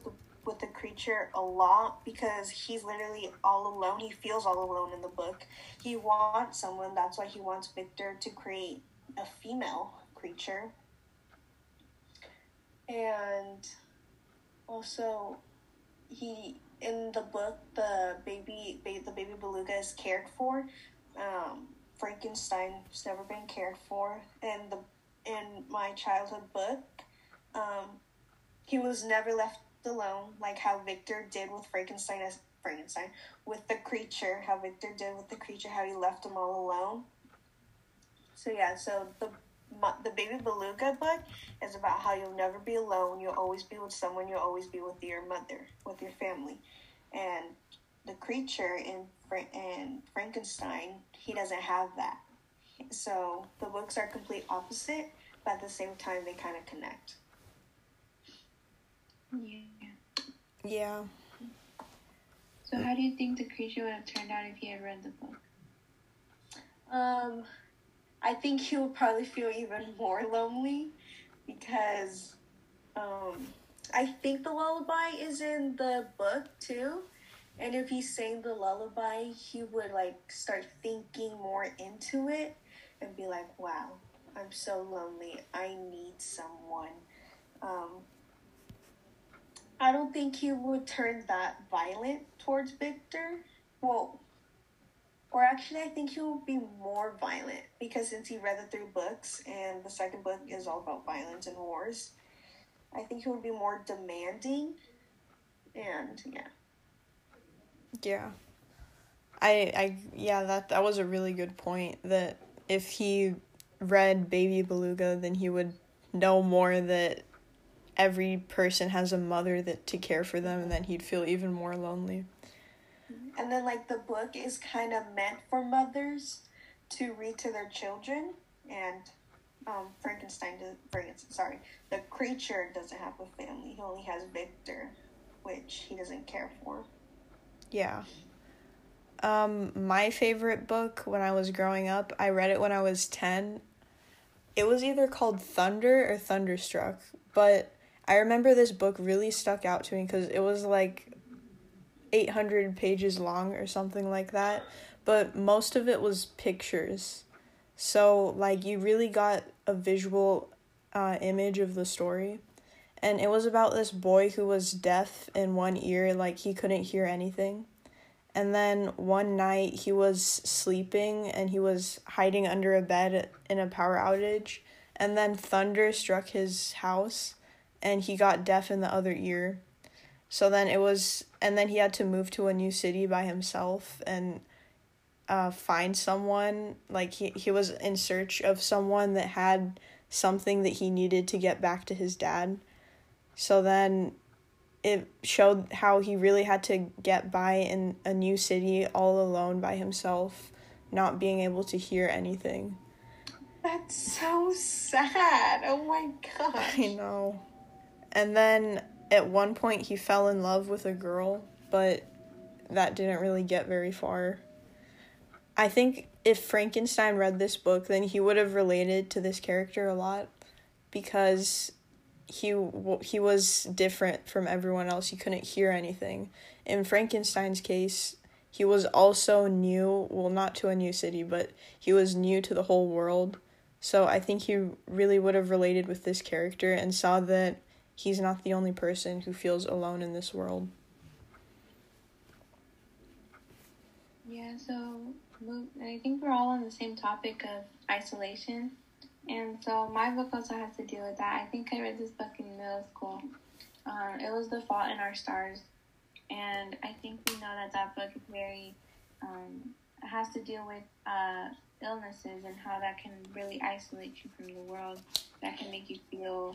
with the creature a lot, because he's literally all alone. He feels all alone in the book. He wants someone. That's why he wants Victor to create a female creature. And also, in the book, the baby beluga is cared for. Frankenstein's never been cared for. And in my childhood book, he was never left alone, like how Victor did with Frankenstein, how he left him all alone. So yeah, so the Baby Beluga book is about how you'll never be alone, you'll always be with someone, you'll always be with your mother, with your family. And the creature in Frankenstein, he doesn't have that. So the books are complete opposite, but at the same time they kind of connect. Yeah. So how do you think the creature would have turned out if he had read the book? I think he would probably feel even more lonely, because I think the lullaby is in the book too, and if he sang the lullaby, he would start thinking more into it and be like, wow, I'm so lonely, I need someone. I don't think he would turn that violent towards Victor. I think he would be more violent, because since he read the three books and the second book is all about violence and wars, I think he would be more demanding. And yeah. That was a really good point, that if he read Baby Beluga, then he would know more that every person has a mother to care for them, and then he'd feel even more lonely. And then the book is kind of meant for mothers to read to their children, and the creature doesn't have a family. He only has Victor, which he doesn't care for. Yeah. My favorite book when I was growing up, I read it when I was 10. It was either called Thunder or Thunderstruck, but I remember this book really stuck out to me because it was 800 pages long or something like that, but most of it was pictures, so you really got a visual image of the story. And it was about this boy who was deaf in one ear, he couldn't hear anything, and then one night he was sleeping and he was hiding under a bed in a power outage, and then thunder struck his house and he got deaf in the other ear. So then and then he had to move to a new city by himself and find someone. He was in search of someone that had something that he needed to get back to his dad. So then it showed how he really had to get by in a new city all alone by himself, not being able to hear anything. That's so sad. Oh my gosh. I know. And then at one point, he fell in love with a girl, but that didn't really get very far. I think if Frankenstein read this book, then he would have related to this character a lot, because he was different from everyone else. He couldn't hear anything. In Frankenstein's case, he was also new, not to a new city, but he was new to the whole world. So I think he really would have related with this character and saw that he's not the only person who feels alone in this world. Yeah, so I think we're all on the same topic of isolation. And so my book also has to deal with that. I think I read this book in middle school. It was The Fault in Our Stars. And I think we know that book is very, has to deal with illnesses and how that can really isolate you from the world. That can make you feel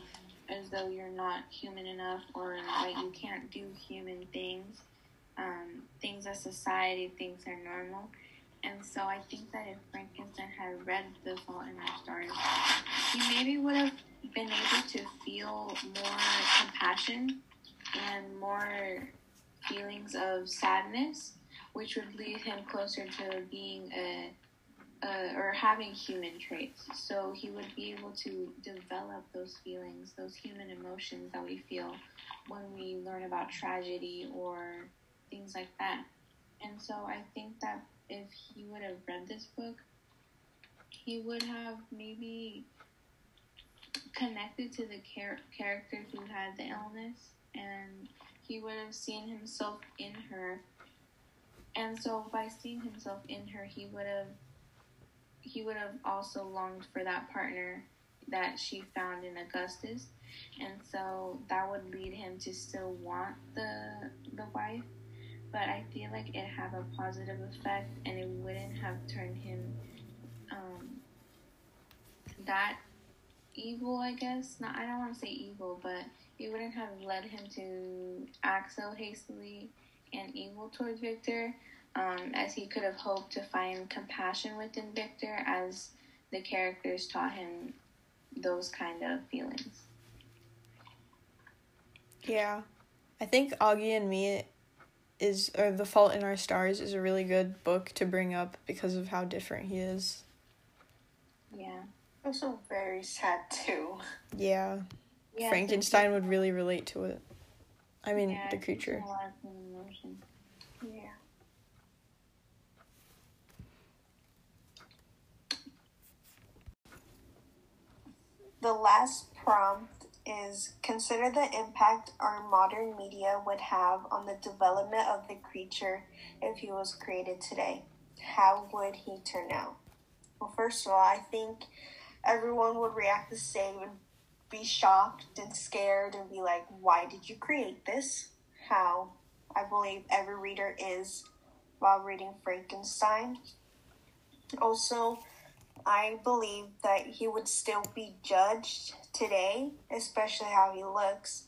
as though you're not human enough, or that you can't do human things, things that society thinks are normal. And so I think that if Frankenstein had read The Fault in Our Stars, he maybe would have been able to feel more compassion and more feelings of sadness, which would lead him closer to being or having human traits. So he would be able to develop those feelings, those human emotions that we feel when we learn about tragedy or things like that. And so I think that if he would have read this book, he would have maybe connected to the character who had the illness, and he would have seen himself in her. And so by seeing himself in her, he would have also longed for that partner that she found in Augustus. And so that would lead him to still want the wife. But I feel like it had a positive effect, and it wouldn't have turned him that evil, I guess. Not, I don't want to say evil, but it wouldn't have led him to act so hastily and evil towards Victor, as he could have hoped to find compassion within Victor, as the characters taught him those kind of feelings. Yeah, I think Augie and me or The Fault in Our Stars is a really good book to bring up because of how different he is. Yeah. Also very sad, too. Yeah Frankenstein would really relate to it. I mean, the creature. A lot of emotion. Yeah. The last prompt is, consider the impact our modern media would have on the development of the creature if he was created today. How would he turn out? Well, first of all, I think everyone would react the same and be shocked and scared and be like, why did you create this? How I believe every reader is while reading Frankenstein. Also, I believe that he would still be judged today, especially how he looks.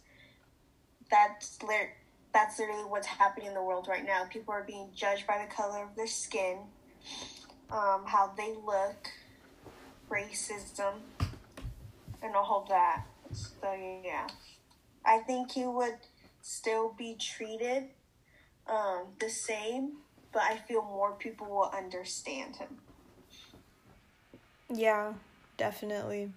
That's literally what's happening in the world right now. People are being judged by the color of their skin, how they look, racism, and all of that. So, yeah. I think he would still be treated the same, but I feel more people will understand him. Yeah, definitely.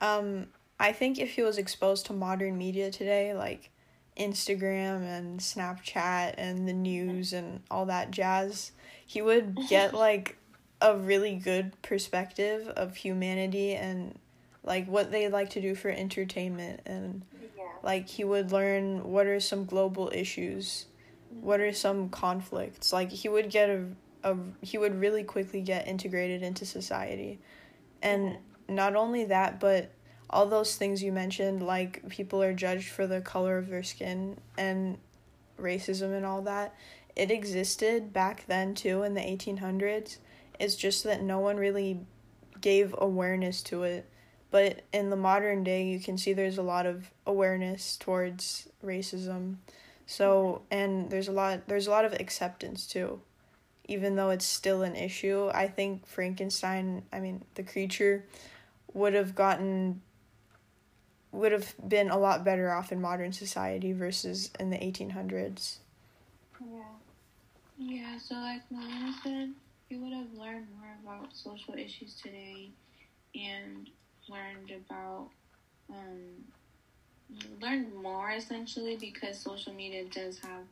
I think if he was exposed to modern media today, like Instagram and Snapchat and the news and all that jazz, he would get like a really good perspective of humanity and like what they like to do for entertainment, and like he would learn what are some global issues, what are some conflicts. Like he would get he would really quickly get integrated into society. And not only that, but all those things you mentioned, like people are judged for the color of their skin and racism and all that, it existed back then too in the 1800s. It's just that no one really gave awareness to it. But in the modern day, you can see there's a lot of awareness towards racism. So, and there's a lot of acceptance too, even though it's still an issue. I think the creature would have been a lot better off in modern society versus in the 1800s. Yeah, so like Melina said, he would have learned more about social issues today and learned more, essentially, because social media does have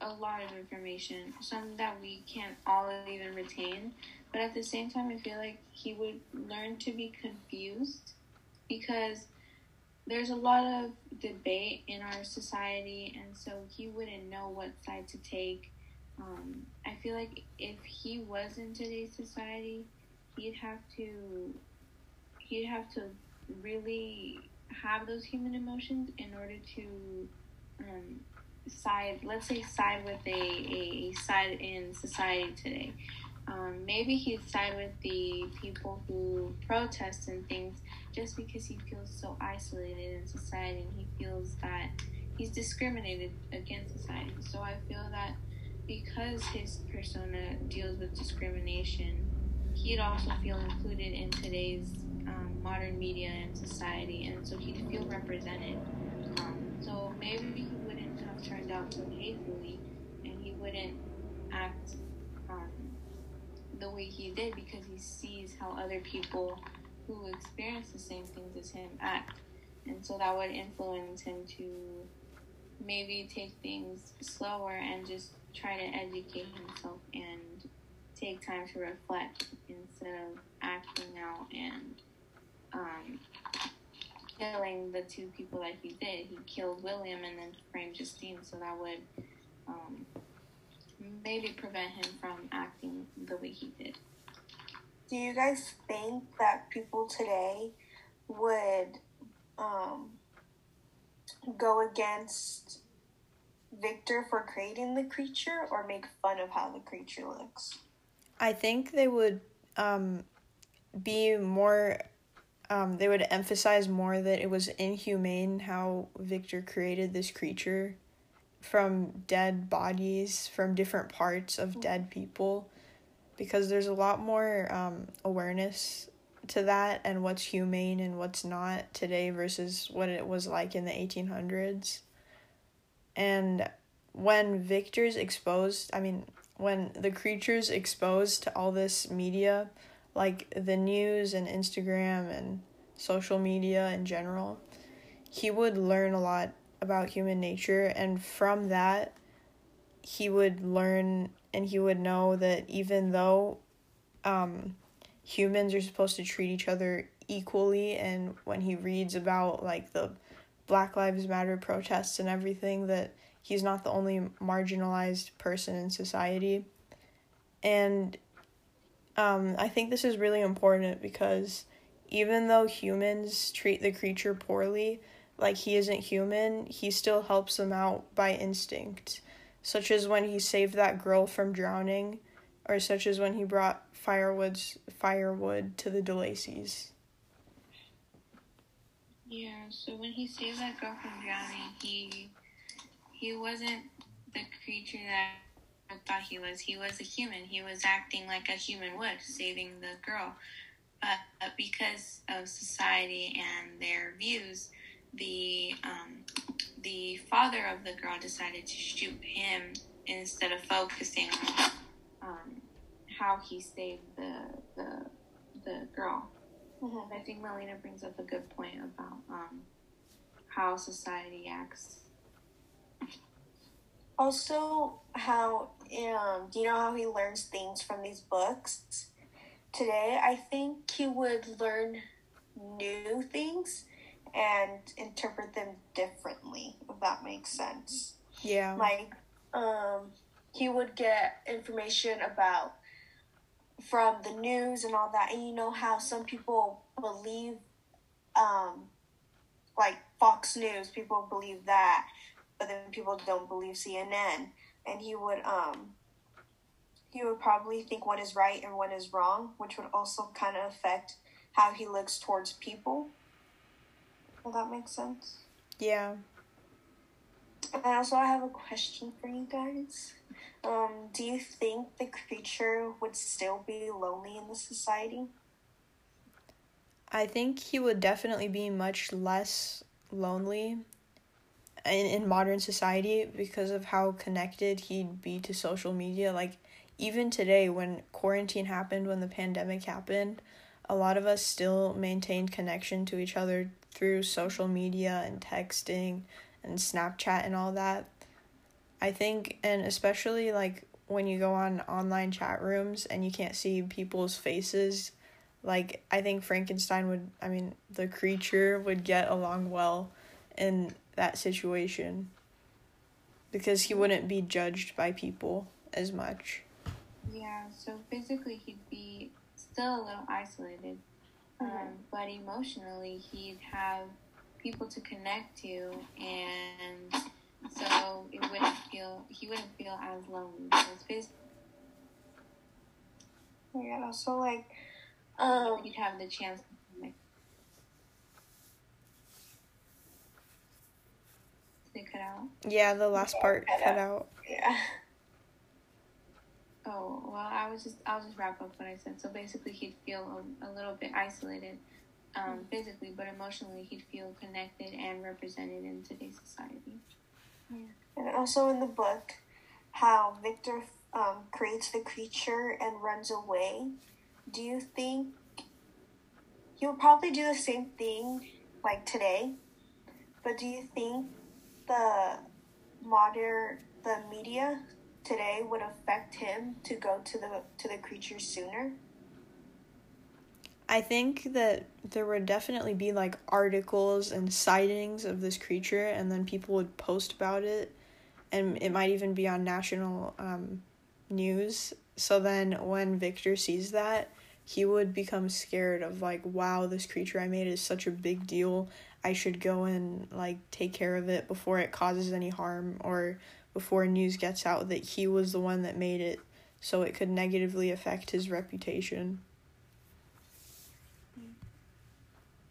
a lot of information, some that we can't all even retain. But at the same time, I feel like he would learn to be confused, because there's a lot of debate in our society, and so he wouldn't know what side to take. I feel like if he was in today's society, he'd have to really have those human emotions in order to side with a side in society today. Maybe he'd side with the people who protest and things, just because he feels so isolated in society and he feels that he's discriminated against society. So I feel that because his persona deals with discrimination, he'd also feel included in today's modern media and society, and so he'd feel represented. So maybe he wouldn't have turned out so hatefully, and he wouldn't act the way he did, because he sees how other people who experience the same things as him act. And so that would influence him to maybe take things slower and just try to educate himself and take time to reflect instead of acting out and killing the two people that he did. He killed William and then framed Justine, so that would maybe prevent him from acting the way he did. Do you guys think that people today would go against Victor for creating the creature, or make fun of how the creature looks? I think they would be more, they would emphasize more that it was inhumane how Victor created this creature from dead bodies, from different parts of dead people, because there's a lot more awareness to that and what's humane and what's not today versus what it was like in the 1800s. And when Victor's exposed, when the creature's exposed to all this media, like the news and Instagram and social media in general, he would learn a lot about human nature, and from that he would learn and he would know that even though humans are supposed to treat each other equally, and when he reads about like the Black Lives Matter protests and everything, that he's not the only marginalized person in society. And I think this is really important, because even though humans treat the creature poorly, like he isn't human, he still helps them out by instinct, such as when he saved that girl from drowning, or such as when he brought firewood to the De Lacey's. Yeah, so when he saved that girl from drowning, he wasn't the creature that I thought he was. He was a human. He was acting like a human would, saving the girl. But because of society and their views, the father of the girl decided to shoot him instead of focusing on how he saved the girl. Mm-hmm. I think Melina brings up a good point about how society acts. Also, how you know how he learns things from these books today. I think he would learn new things and interpret them differently, if that makes sense. Yeah. Like, he would get information about from the news and all that, and you know how some people believe, like Fox News, people believe that, but then people don't believe CNN, and he would probably think one is right and one is wrong, which would also kind of affect how he looks towards people. Will that make sense? Yeah. And also, I have a question for you guys. Do you think the creature would still be lonely in the society? I think he would definitely be much less lonely in modern society because of how connected he'd be to social media. Like, even today, when quarantine happened, when the pandemic happened, a lot of us still maintained connection to each other through social media and texting and Snapchat and all that. I think, and especially like when you go on online chat rooms and you can't see people's faces, like I think the creature would get along well in that situation because he wouldn't be judged by people as much. Yeah, so physically he'd be still a little isolated, but emotionally he'd have people to connect to, and so he wouldn't feel as lonely. Yeah, also like, he'd have the chance. cut out? Yeah, the last part cut out. Yeah. Oh, well, I'll just wrap up what I said. So basically, he'd feel a little bit isolated physically, but emotionally, he'd feel connected and represented in today's society. Yeah. And also in the book, how Victor creates the creature and runs away. Do you think he'll probably do the same thing like today? But do you think the media today would affect him to go to the creature sooner? I think that there would definitely be like articles and sightings of this creature, and then people would post about it, and it might even be on national news. So then when Victor sees that, he would become scared of like, wow, this creature I made is such a big deal. I should go and like take care of it before it causes any harm, or before news gets out that he was the one that made it, so it could negatively affect his reputation.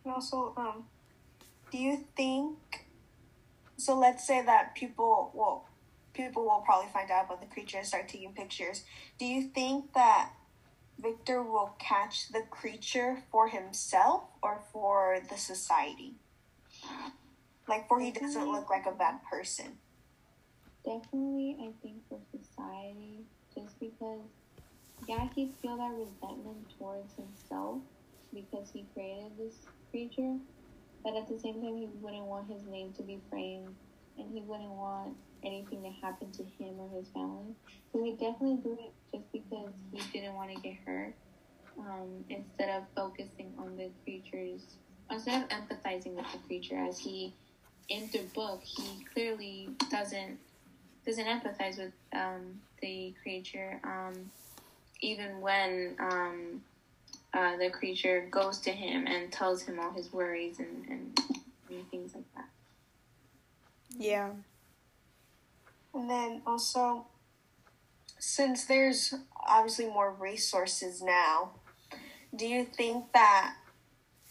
And also, do you think, so let's say that people will probably find out about the creature and start taking pictures. Do you think that Victor will catch the creature for himself or for the society? Like, for he doesn't look like a bad person. Definitely, I think for society, just because, yeah, he'd feel that resentment towards himself because he created this creature, but at the same time, he wouldn't want his name to be framed, and he wouldn't want anything to happen to him or his family. So he definitely do it just because he didn't want to get hurt, instead of focusing on the creatures, instead of empathizing with the creature, as he, in the book, he clearly doesn't empathize with the creature, even when the creature goes to him and tells him all his worries and things like that. Yeah. And then also, since there's obviously more resources now, do you think that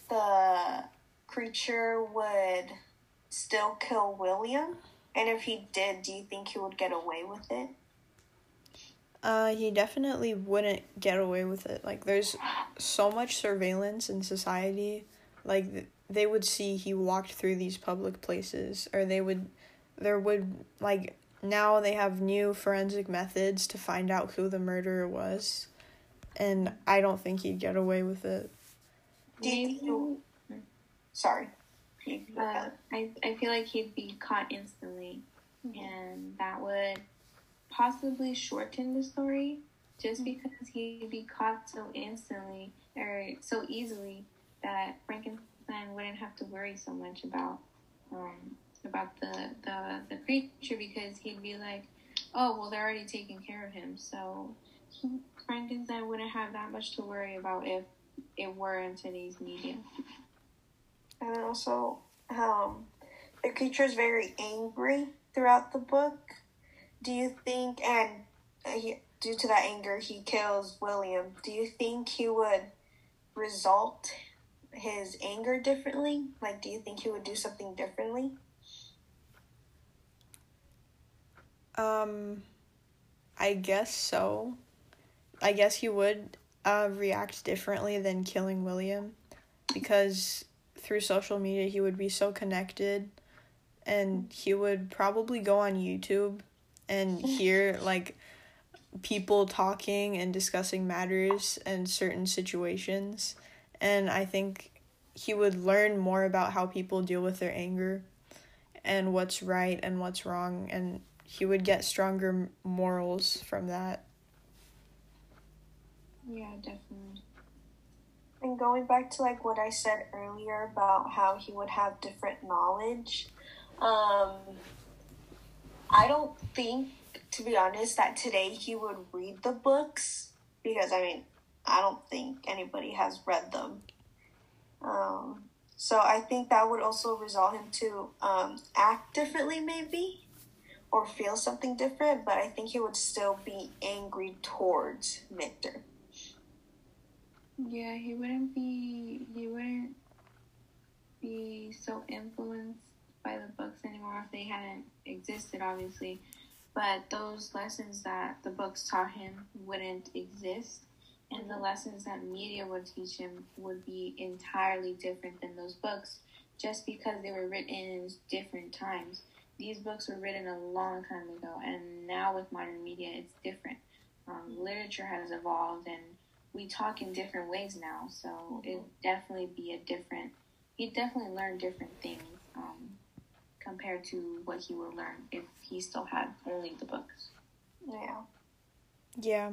the creature would still kill William? And if he did, do you think he would get away with it? He definitely wouldn't get away with it. Like, there's so much surveillance in society. Like, they would see he walked through these public places, or like, now they have new forensic methods to find out who the murderer was, and I don't think he'd get away with it. Sorry. I feel like he'd be caught instantly, and that would possibly shorten the story, just because he'd be caught so instantly or so easily that Frankenstein wouldn't have to worry so much about the creature, because he'd be like, oh, well, they're already taking care of him, so Frankenstein wouldn't have that much to worry about if it were in today's media. And also, the creature is very angry throughout the book. Do you think, and due to that anger, he kills William? Do you think he would result his anger differently? Like, do you think he would do something differently? I guess so. I guess he would react differently than killing William, because through social media, he would be so connected, and he would probably go on YouTube and hear, like, people talking and discussing matters and certain situations, and I think he would learn more about how people deal with their anger and what's right and what's wrong, and he would get stronger morals from that. Yeah, definitely. And going back to, like, what I said earlier about how he would have different knowledge, I don't think, to be honest, that today he would read the books, because, I mean, I don't think anybody has read them. So I think that would also result him to act differently, maybe, or feel something different, but I think he would still be angry towards Victor. Yeah, he wouldn't be so influenced by the books anymore if they hadn't existed, obviously. But those lessons that the books taught him wouldn't exist, and the lessons that media would teach him would be entirely different than those books, just because they were written in different times. These books were written a long time ago, and now with modern media, it's different. Literature has evolved, and we talk in different ways now, so it'd definitely be a different... He'd definitely learn different things compared to what he would learn if he still had only the books. Yeah. Yeah.